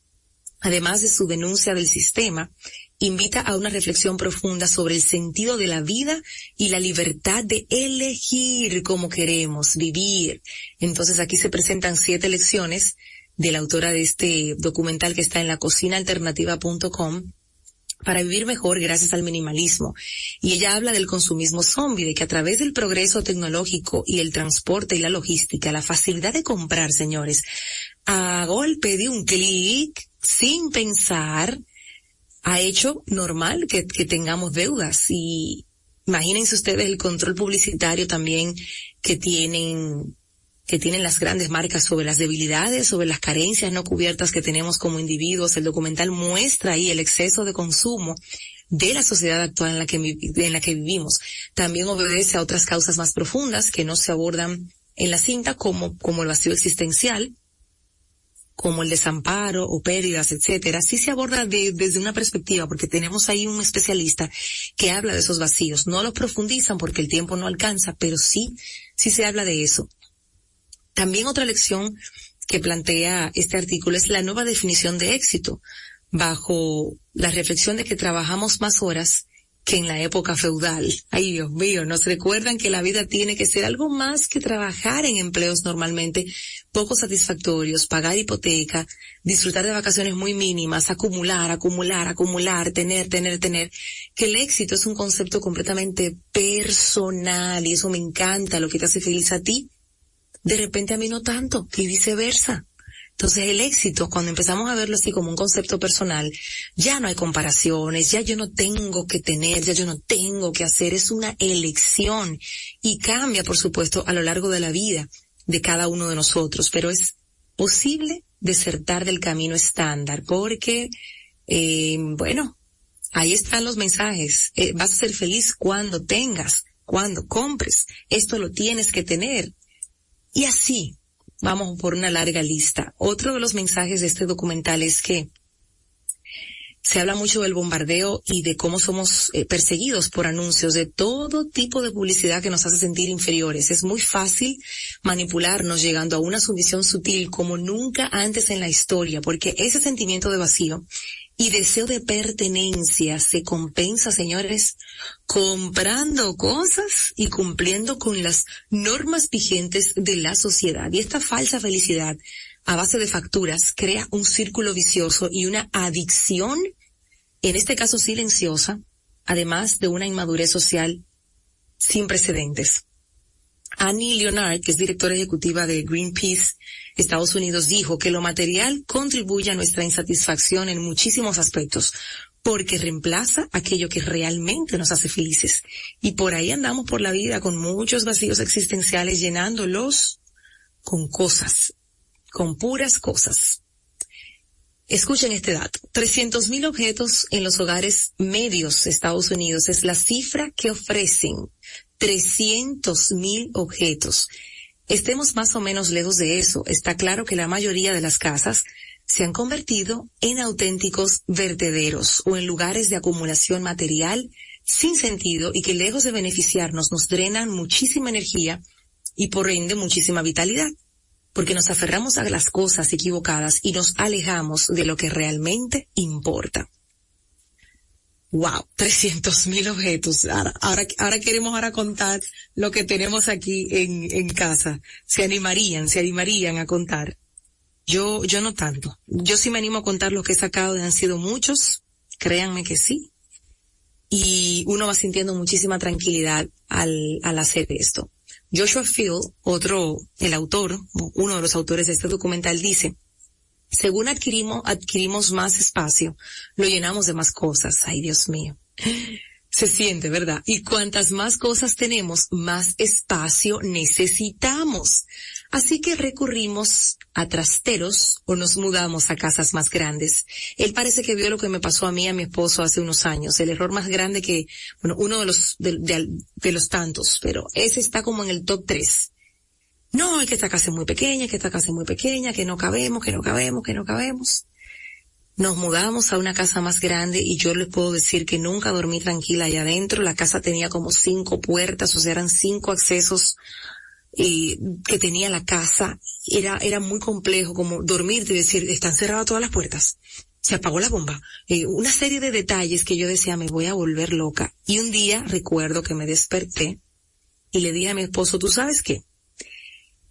Además de su denuncia del sistema, invita a una reflexión profunda sobre el sentido de la vida y la libertad de elegir cómo queremos vivir. Entonces aquí se presentan siete lecciones de la autora de este documental, que está en la cocina alternativa punto com, para vivir mejor gracias al minimalismo. Y ella habla del consumismo zombie, de que a través del progreso tecnológico y el transporte y la logística, la facilidad de comprar, señores, a golpe de un clic, sin pensar, ha hecho normal que, que tengamos deudas. Y imagínense ustedes el control publicitario también que tienen, que tienen las grandes marcas sobre las debilidades, sobre las carencias no cubiertas que tenemos como individuos. El documental muestra ahí el exceso de consumo de la sociedad actual en la que, en la que vivimos. También obedece a otras causas más profundas que no se abordan en la cinta, como, como el vacío existencial, como el desamparo o pérdidas, etcétera. Sí se aborda de, desde una perspectiva, porque tenemos ahí un especialista que habla de esos vacíos. No los profundizan porque el tiempo no alcanza, pero sí, sí se habla de eso. También otra lección que plantea este artículo es la nueva definición de éxito, bajo la reflexión de que trabajamos más horas que en la época feudal. Ay, Dios mío, nos recuerdan que la vida tiene que ser algo más que trabajar en empleos normalmente poco satisfactorios, pagar hipoteca, disfrutar de vacaciones muy mínimas, acumular, acumular, acumular, tener, tener, tener. Que el éxito es un concepto completamente personal, y eso me encanta, lo que te hace feliz a ti, de repente a mí no tanto, y viceversa. Entonces el éxito, cuando empezamos a verlo así como un concepto personal, ya no hay comparaciones, ya yo no tengo que tener, ya yo no tengo que hacer, es una elección, y cambia, por supuesto, a lo largo de la vida de cada uno de nosotros, pero es posible desertar del camino estándar, porque, eh, bueno, ahí están los mensajes. Eh, vas a ser feliz cuando tengas, cuando compres, esto lo tienes que tener, y así. Vamos por una larga lista. Otro de los mensajes de este documental es que se habla mucho del bombardeo y de cómo somos eh, perseguidos por anuncios de todo tipo de publicidad que nos hace sentir inferiores. Es muy fácil manipularnos, llegando a una sumisión sutil como nunca antes en la historia, porque ese sentimiento de vacío y deseo de pertenencia se compensa, señores, comprando cosas y cumpliendo con las normas vigentes de la sociedad. Y esta falsa felicidad a base de facturas crea un círculo vicioso y una adicción, en este caso silenciosa, además de una inmadurez social sin precedentes. Annie Leonard, que es directora ejecutiva de Greenpeace, Estados Unidos, dijo que lo material contribuye a nuestra insatisfacción en muchísimos aspectos, porque reemplaza aquello que realmente nos hace felices. Y por ahí andamos por la vida con muchos vacíos existenciales, llenándolos con cosas, con puras cosas. Escuchen este dato. trescientos mil objetos en los hogares medios de Estados Unidos es la cifra que ofrecen. trescientos mil objetos. Estemos más o menos lejos de eso. Está claro que la mayoría de las casas se han convertido en auténticos vertederos o en lugares de acumulación material sin sentido y que lejos de beneficiarnos nos drenan muchísima energía y por ende muchísima vitalidad, porque nos aferramos a las cosas equivocadas y nos alejamos de lo que realmente importa. Wow, trescientos mil objetos. Ahora, ahora, ahora queremos ahora contar lo que tenemos aquí en, en casa. Se animarían, se animarían a contar. Yo, yo no tanto. Yo sí me animo a contar los que he sacado, han sido muchos. Créanme que sí. Y uno va sintiendo muchísima tranquilidad al, al hacer esto. Joshua Fields, otro, el autor, uno de los autores de este documental, dice, según adquirimos, adquirimos más espacio, lo llenamos de más cosas. Ay, Dios mío. Se siente, ¿verdad? Y cuantas más cosas tenemos, más espacio necesitamos. Así que recurrimos a trasteros o nos mudamos a casas más grandes. Él parece que vio lo que me pasó a mí y a mi esposo hace unos años. El error más grande que, bueno, uno de los, de, de, de los tantos, pero ese está como en el top tres. No, es que esta casa es muy pequeña, que esta casa es muy pequeña, que no cabemos, que no cabemos, que no cabemos. Nos mudamos a una casa más grande y yo les puedo decir que nunca dormí tranquila allá adentro. La casa tenía como cinco puertas, o sea, eran cinco accesos eh, que tenía la casa. Era, era muy complejo como dormirte y decir, están cerradas todas las puertas. Se apagó la bomba. Eh, una serie de detalles que yo decía, me voy a volver loca. Y un día recuerdo que me desperté y le dije a mi esposo, ¿tú sabes qué?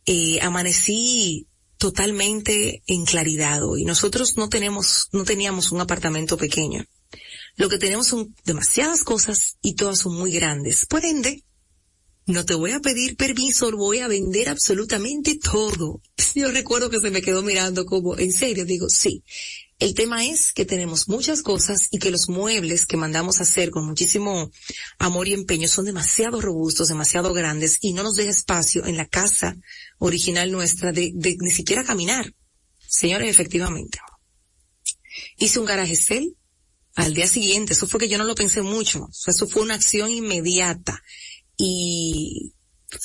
Eh, amanecí totalmente en claridad hoy. Nosotros no tenemos, no teníamos un apartamento pequeño. Lo que tenemos son demasiadas cosas y todas son muy grandes. Por ende, no te voy a pedir permiso, voy a vender absolutamente todo. Yo recuerdo que se me quedó mirando como, ¿en serio? Digo, sí. El tema es que tenemos muchas cosas y que los muebles que mandamos a hacer con muchísimo amor y empeño son demasiado robustos, demasiado grandes y no nos deja espacio en la casa original nuestra de, de ni siquiera caminar. Señores, efectivamente. Hice un garaje sale al día siguiente. Eso fue que yo no lo pensé mucho. Eso fue una acción inmediata y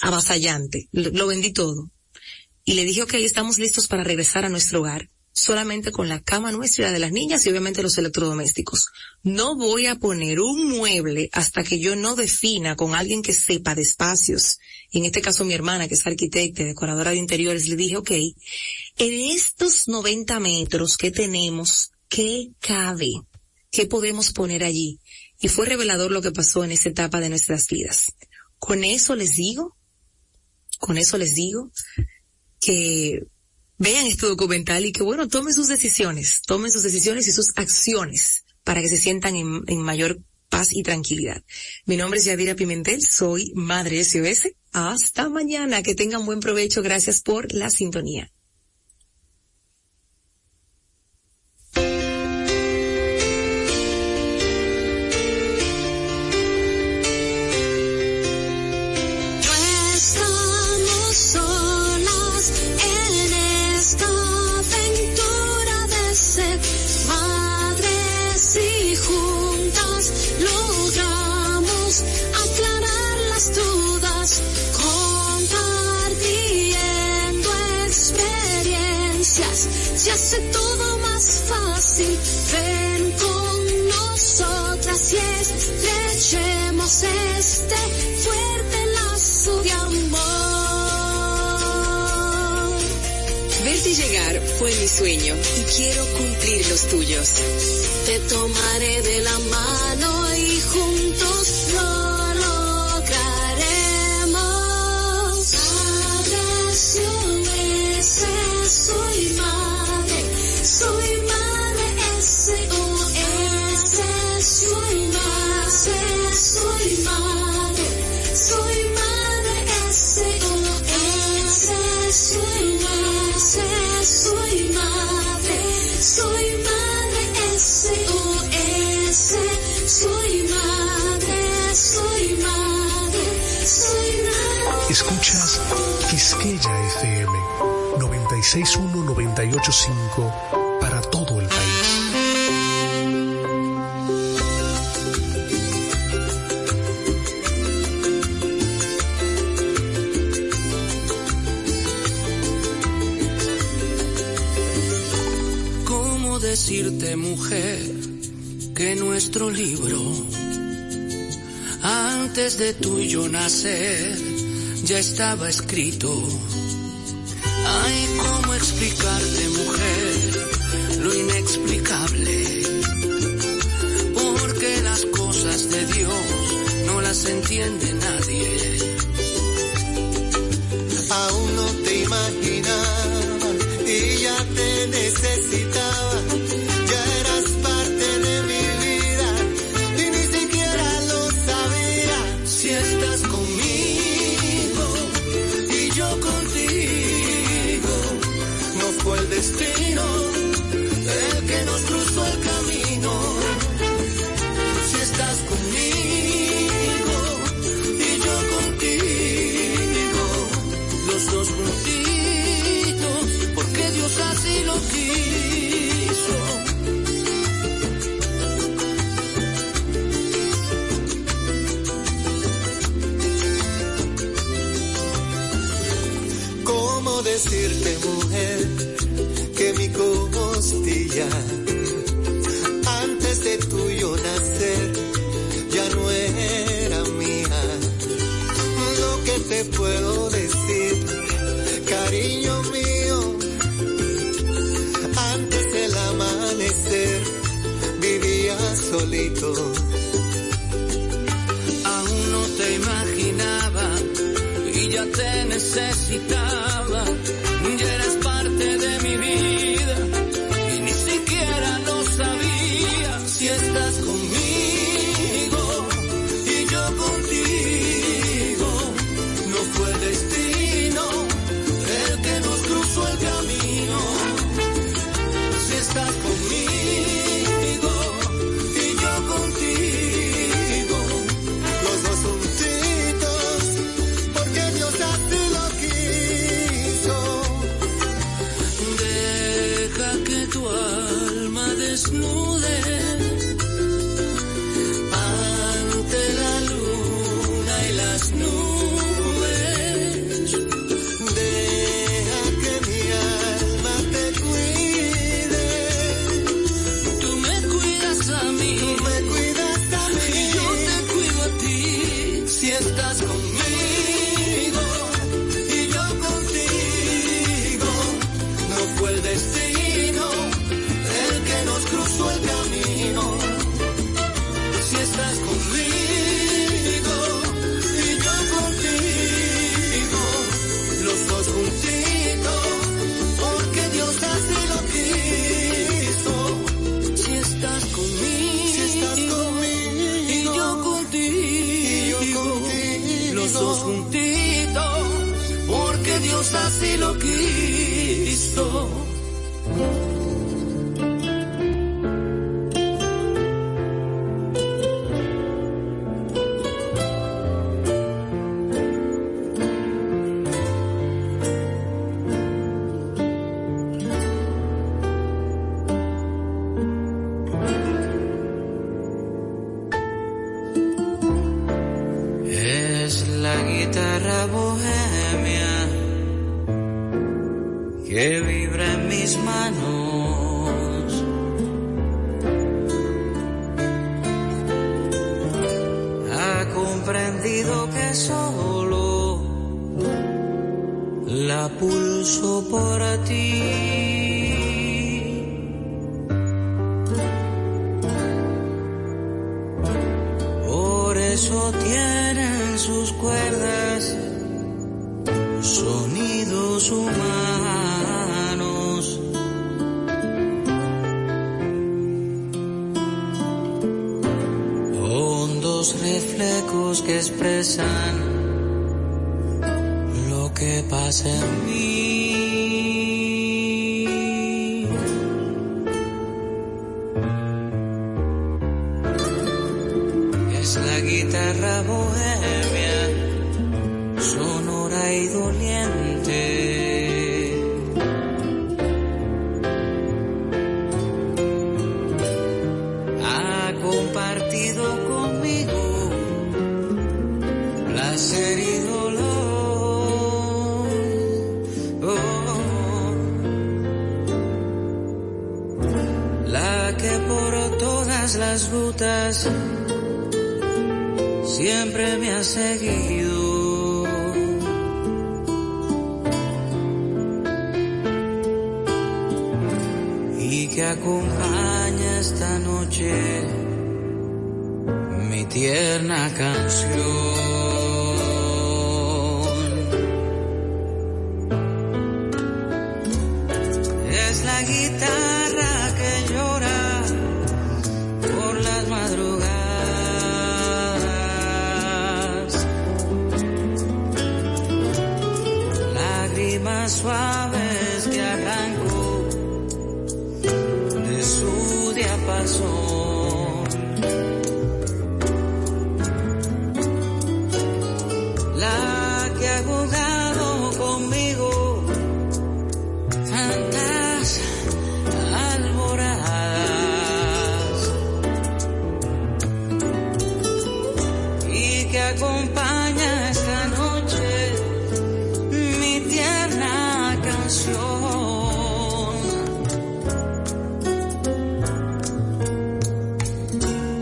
avasallante. Lo, lo vendí todo. Y le dije, ok, estamos listos para regresar a nuestro hogar. Solamente con la cama nuestra y la de las niñas y obviamente los electrodomésticos. No voy a poner un mueble hasta que yo no defina con alguien que sepa de espacios. Y en este caso mi hermana, que es arquitecta y decoradora de interiores, le dije, ok, en estos noventa metros que tenemos, ¿qué cabe? ¿Qué podemos poner allí? Y fue revelador lo que pasó en esa etapa de nuestras vidas. Con eso les digo, con eso les digo que vean este documental y que, bueno, tomen sus decisiones, tomen sus decisiones y sus acciones para que se sientan en, en mayor paz y tranquilidad. Mi nombre es Yadira Pimentel, soy Madre S O S. Hasta mañana, que tengan buen provecho. Gracias por la sintonía. Dudas compartiendo experiencias. llegar fue mi sueño y quiero cumplir los tuyos. Te tomaré de la mano y juntos lo lograremos. Madre S O S, soy madre, soy madre S O S, soy madre, soy madre, soy madre S O S, soy madre, soy madre, soy madre S O S, soy madre, soy madre, soy madre. Escuchas Quisqueya F M noventa y seis punto uno, noventa y ocho punto cinco para todo el país. ¿Cómo decirte, mujer, que nuestro libro, antes de tú y yo nacer, ya estaba escrito? Ay, cómo explicarte, mujer, lo inexplicable, porque las cosas de Dios no las entiende nadie. Aún no te imaginaba y ya te necesitaba, ya eras parte de mi vida y ni siquiera lo sabía. Si estás conmigo y yo contigo, fue el destino el que nos cruzó el camino. Si estás conmigo y yo contigo, los dos juntitos, porque Dios así lo quiso. ¿Cómo decirte, mujer, costilla, antes de tuyo nacer, ya no era mía? Lo que te puedo decir, cariño mío, antes del amanecer, vivía solito. Aún no te imaginaba y ya te necesitaba, ya eras parte de mi vida. Si estás conmigo y yo contigo, no fue el destino el que nos cruzó el camino. Si estás conmigo y yo contigo, los dos juntitos, porque Dios así lo quiso. Deja que tu alma desnude nubes, deja que mi alma te cuide. Tú me cuidas a mí, tú me cuidas a mí, y yo te cuido a ti. Si estás conmigo y yo contigo, no fue el destino el que nos cruzó el camino. Si estás conmigo juntito, porque Dios así lo quiso. Si estás conmigo, si estás conmigo y yo contigo, y yo contigo, los dos juntitos, porque Dios así lo quiso. La a pulso por ti. Por eso tienen sus cuerdas, sonidos humanos. Hondos reflejos que expresan que pasa en mí. Es la guitarra bohemia, sonora y doliente, ha compartido conmigo placer y dolor. Las rutas siempre me ha seguido, y que acompaña esta noche mi tierna canción. Es la guitarra suaves que arranco de su diapasón, la que ha jugado conmigo tantas alboradas y que acompaña esta noche mi tierna canción.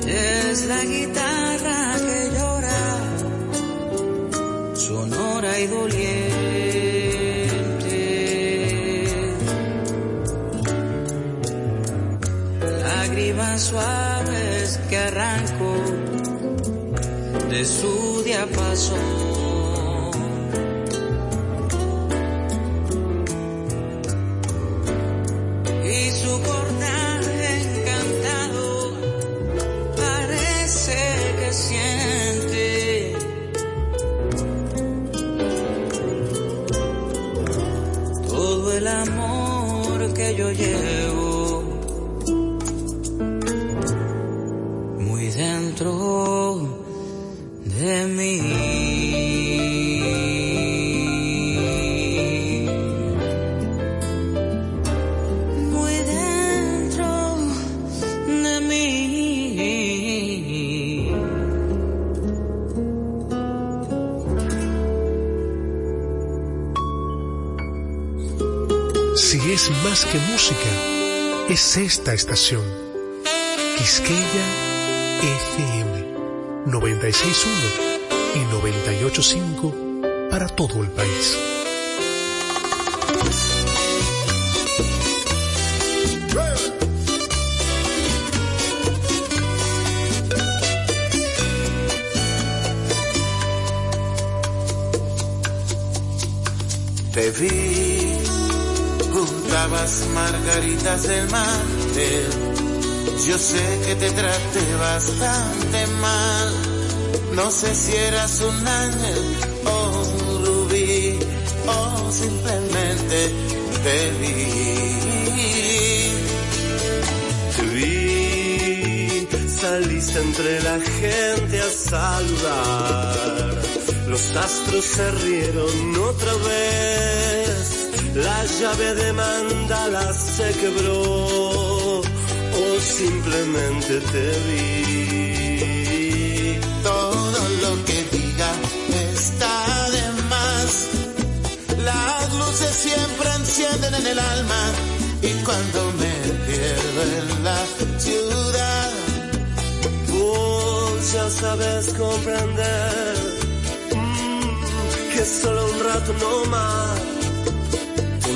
Es la guitarra que llora, sonora y doliente, lágrimas suaves que arranco de su diapasón, yo llevo muy dentro de mí, muy dentro de mí. Si es más que música, es esta estación. Quisqueya F M noventa y seis punto uno y noventa y ocho punto cinco para todo el país. Te vi, dabas margaritas del mantel. Yo sé que te traté bastante mal. No sé si eras un ángel o un rubí, o simplemente te vi. Te vi, saliste entre la gente a saludar. Los astros se rieron otra vez. La llave de mandala se quebró, o simplemente te vi. Todo lo que diga está de más. Las luces siempre encienden en el alma, y cuando me pierdo en la ciudad, vos ya sabes comprender mm, que solo un rato no más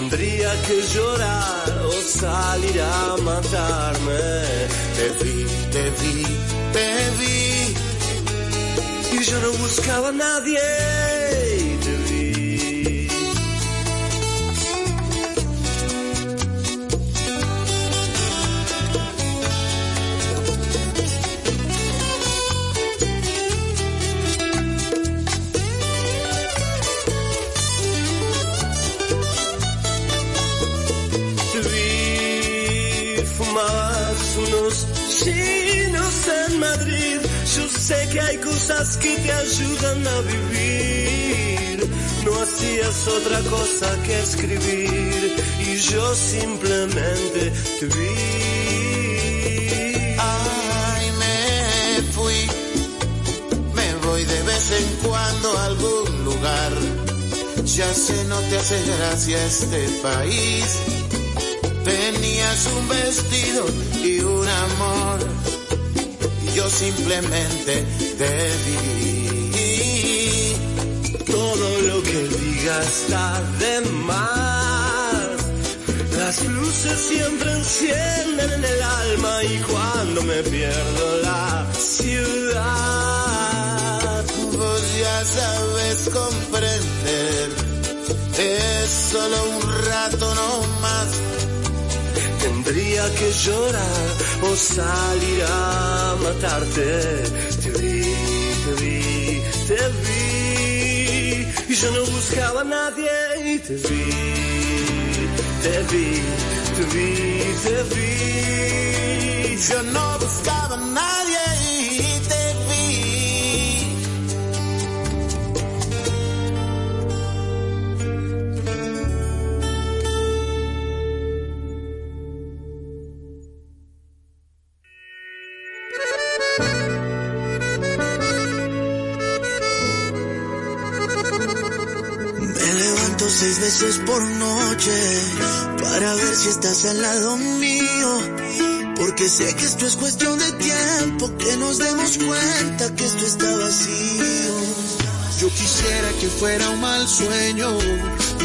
tendría que llorar o salir a matarme. Te vi, te vi, te vi, y yo no buscaba a nadie. Te vi. Te vi, fumabas unos chinos en Madrid. Yo sé que hay cosas que te ayudan a vivir. No hacías otra cosa que escribir, y yo simplemente te vi. Ay, me fui, me voy de vez en cuando a algún lugar. Ya sé, no te hace gracia este país. Tenías un vestido y un amor, yo simplemente te vi. Todo lo que digas está de más. Las luces siempre encienden en el alma, y cuando me pierdo la ciudad, vos ya sabes comprender. Es solo un rato, no más. Tendría que llorar o salir a matarte. Te vi, te vi, te vi, y yo no buscaba a nadie. Y te vi, te vi, te vi, te vi, y yo no buscaba a nadie. Y te seis veces por noche para ver si estás al lado mío, porque sé que esto es cuestión de tiempo, que nos demos cuenta que esto está vacío. Yo quisiera que fuera un mal sueño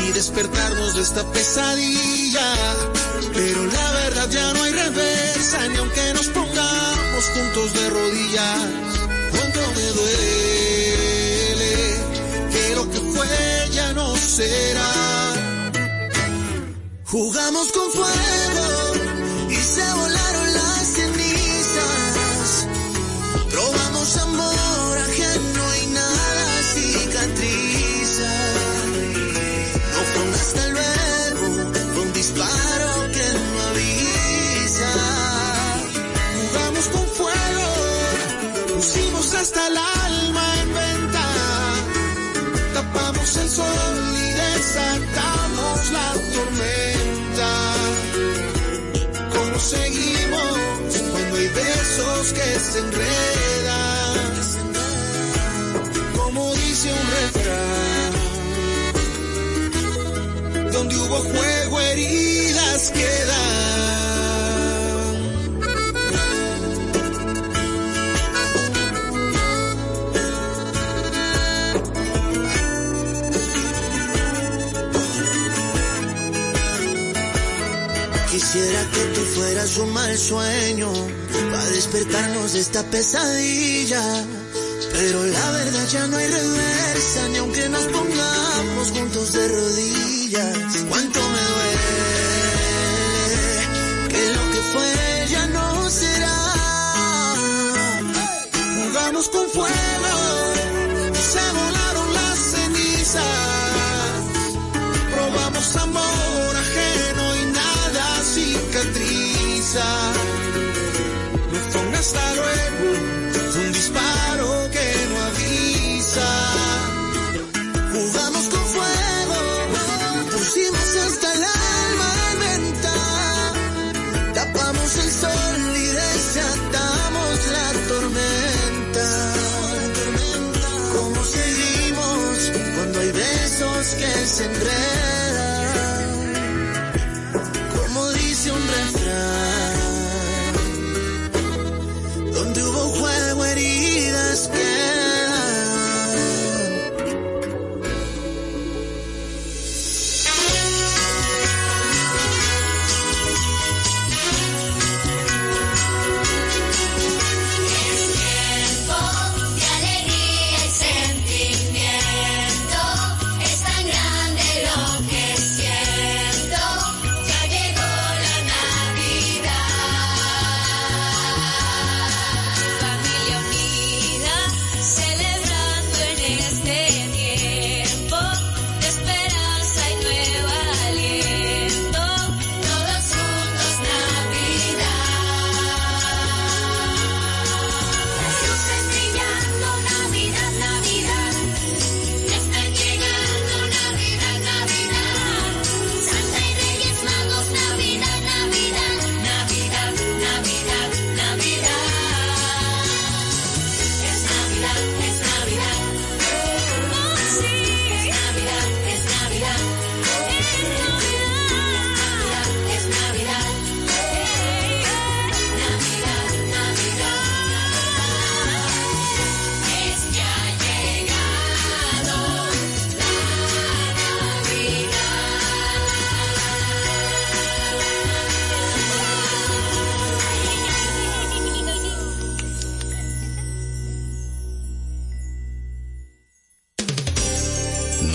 y despertarnos de esta pesadilla, pero la verdad ya no hay reversa, ni aunque nos pongamos juntos de rodillas. Cuánto me duele que lo que fue ya no será. Jugamos con fuego y se volaron las cenizas. Probamos amor ajeno y nada cicatriza. No fue un hasta luego, fue un disparo que no avisa. Jugamos con fuego, pusimos hasta el alma en venta. Tapamos el sol y desatamos la tormenta. ¿Cómo seguimos cuando hay besos que se enredan? Como dice un refrán, donde hubo fuego heridas quedan. Quisiera que tú fueras un mal sueño para despertarnos de esta pesadilla, pero la verdad ya no hay reversa, ni aunque nos pongamos juntos de rodillas. Cuánto me duele que lo que fue ya no será. Jugamos con fuego, se volaron las cenizas. Probamos amor ajeno y nada cicatriza. No fue un hasta luego, fue un disparo que no avisa. Jugamos con fuego, pusimos hasta el alma en venta. Tapamos el sol y desatamos la tormenta. ¿Cómo seguimos cuando hay besos que se enredan? Un refrán, donde hubo juego heridas quedan.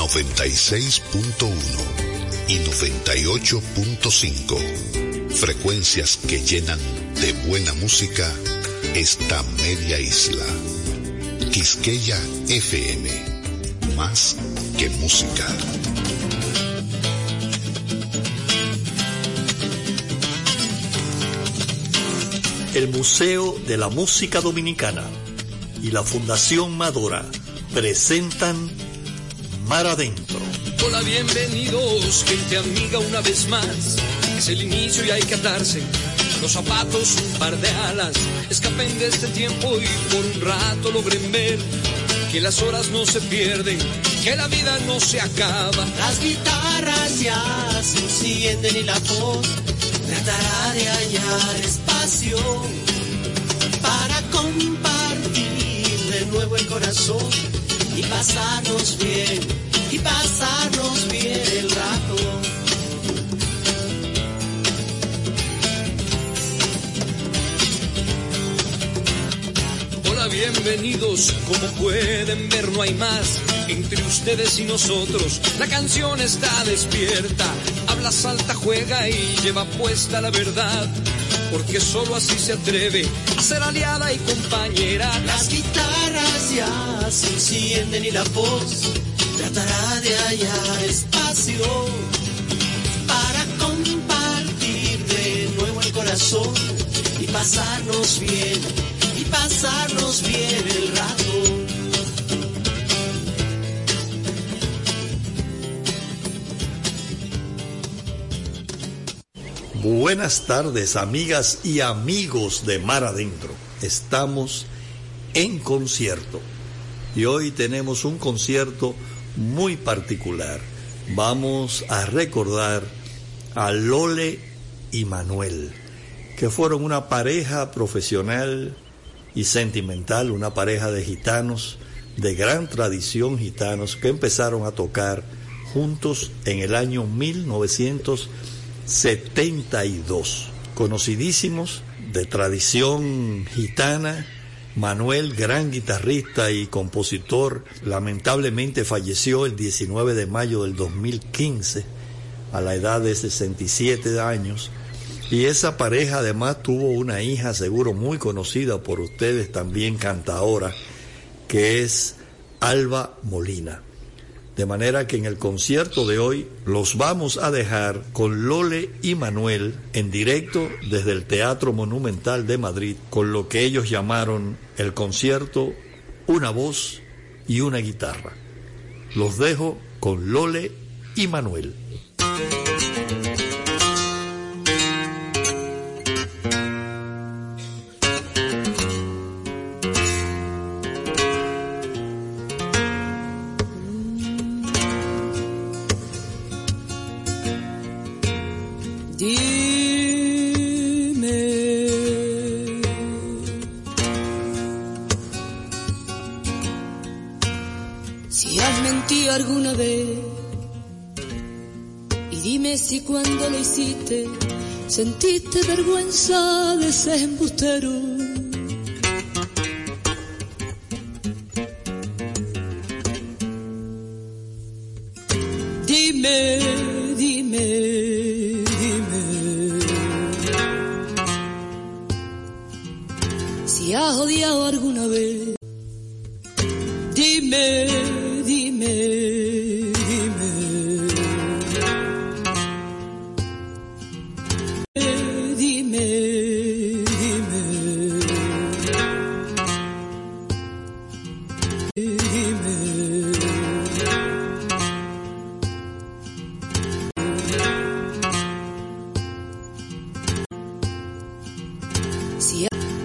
noventa y seis punto uno y noventa y ocho punto cinco. Frecuencias que llenan de buena música esta media isla. Quisqueya F M, más que música. El Museo de la Música Dominicana y la Fundación Madora presentan Mar Adentro. Hola, bienvenidos, gente amiga, una vez más. Es el inicio y hay que atarse los zapatos, un par de alas. Escapen de este tiempo y por un rato logren ver que las horas no se pierden, que la vida no se acaba. Las guitarras ya se sienten y la voz tratará de hallar espacio para compartir de nuevo el corazón y pasarnos bien, y pasarnos bien el rato. Hola, bienvenidos, como pueden ver no hay más entre ustedes y nosotros. La canción está despierta, habla, salta, juega y lleva puesta la verdad, porque solo así se atreve a ser aliada y compañera. Las guitarras ya se encienden y la voz tratará de hallar espacio para compartir de nuevo el corazón y pasarnos bien, y pasarnos bien el rato. Buenas tardes, amigas y amigos de Mar Adentro. Estamos en concierto y hoy tenemos un concierto muy particular. Vamos a recordar a Lole y Manuel, que fueron una pareja profesional y sentimental, una pareja de gitanos, de gran tradición gitanos, que empezaron a tocar juntos en el año mil novecientos setenta y dos. Conocidísimos, de tradición gitana. Manuel, gran guitarrista y compositor, lamentablemente falleció el diecinueve de mayo del dos mil quince a la edad de sesenta y siete años, y esa pareja además tuvo una hija, seguro muy conocida por ustedes también, cantadora, que es Alba Molina. De manera que en el concierto de hoy los vamos a dejar con Lole y Manuel en directo desde el Teatro Monumental de Madrid, con lo que ellos llamaron el concierto Una Voz y Una Guitarra. Los dejo con Lole y Manuel. Sentiste vergüenza de ser embustero.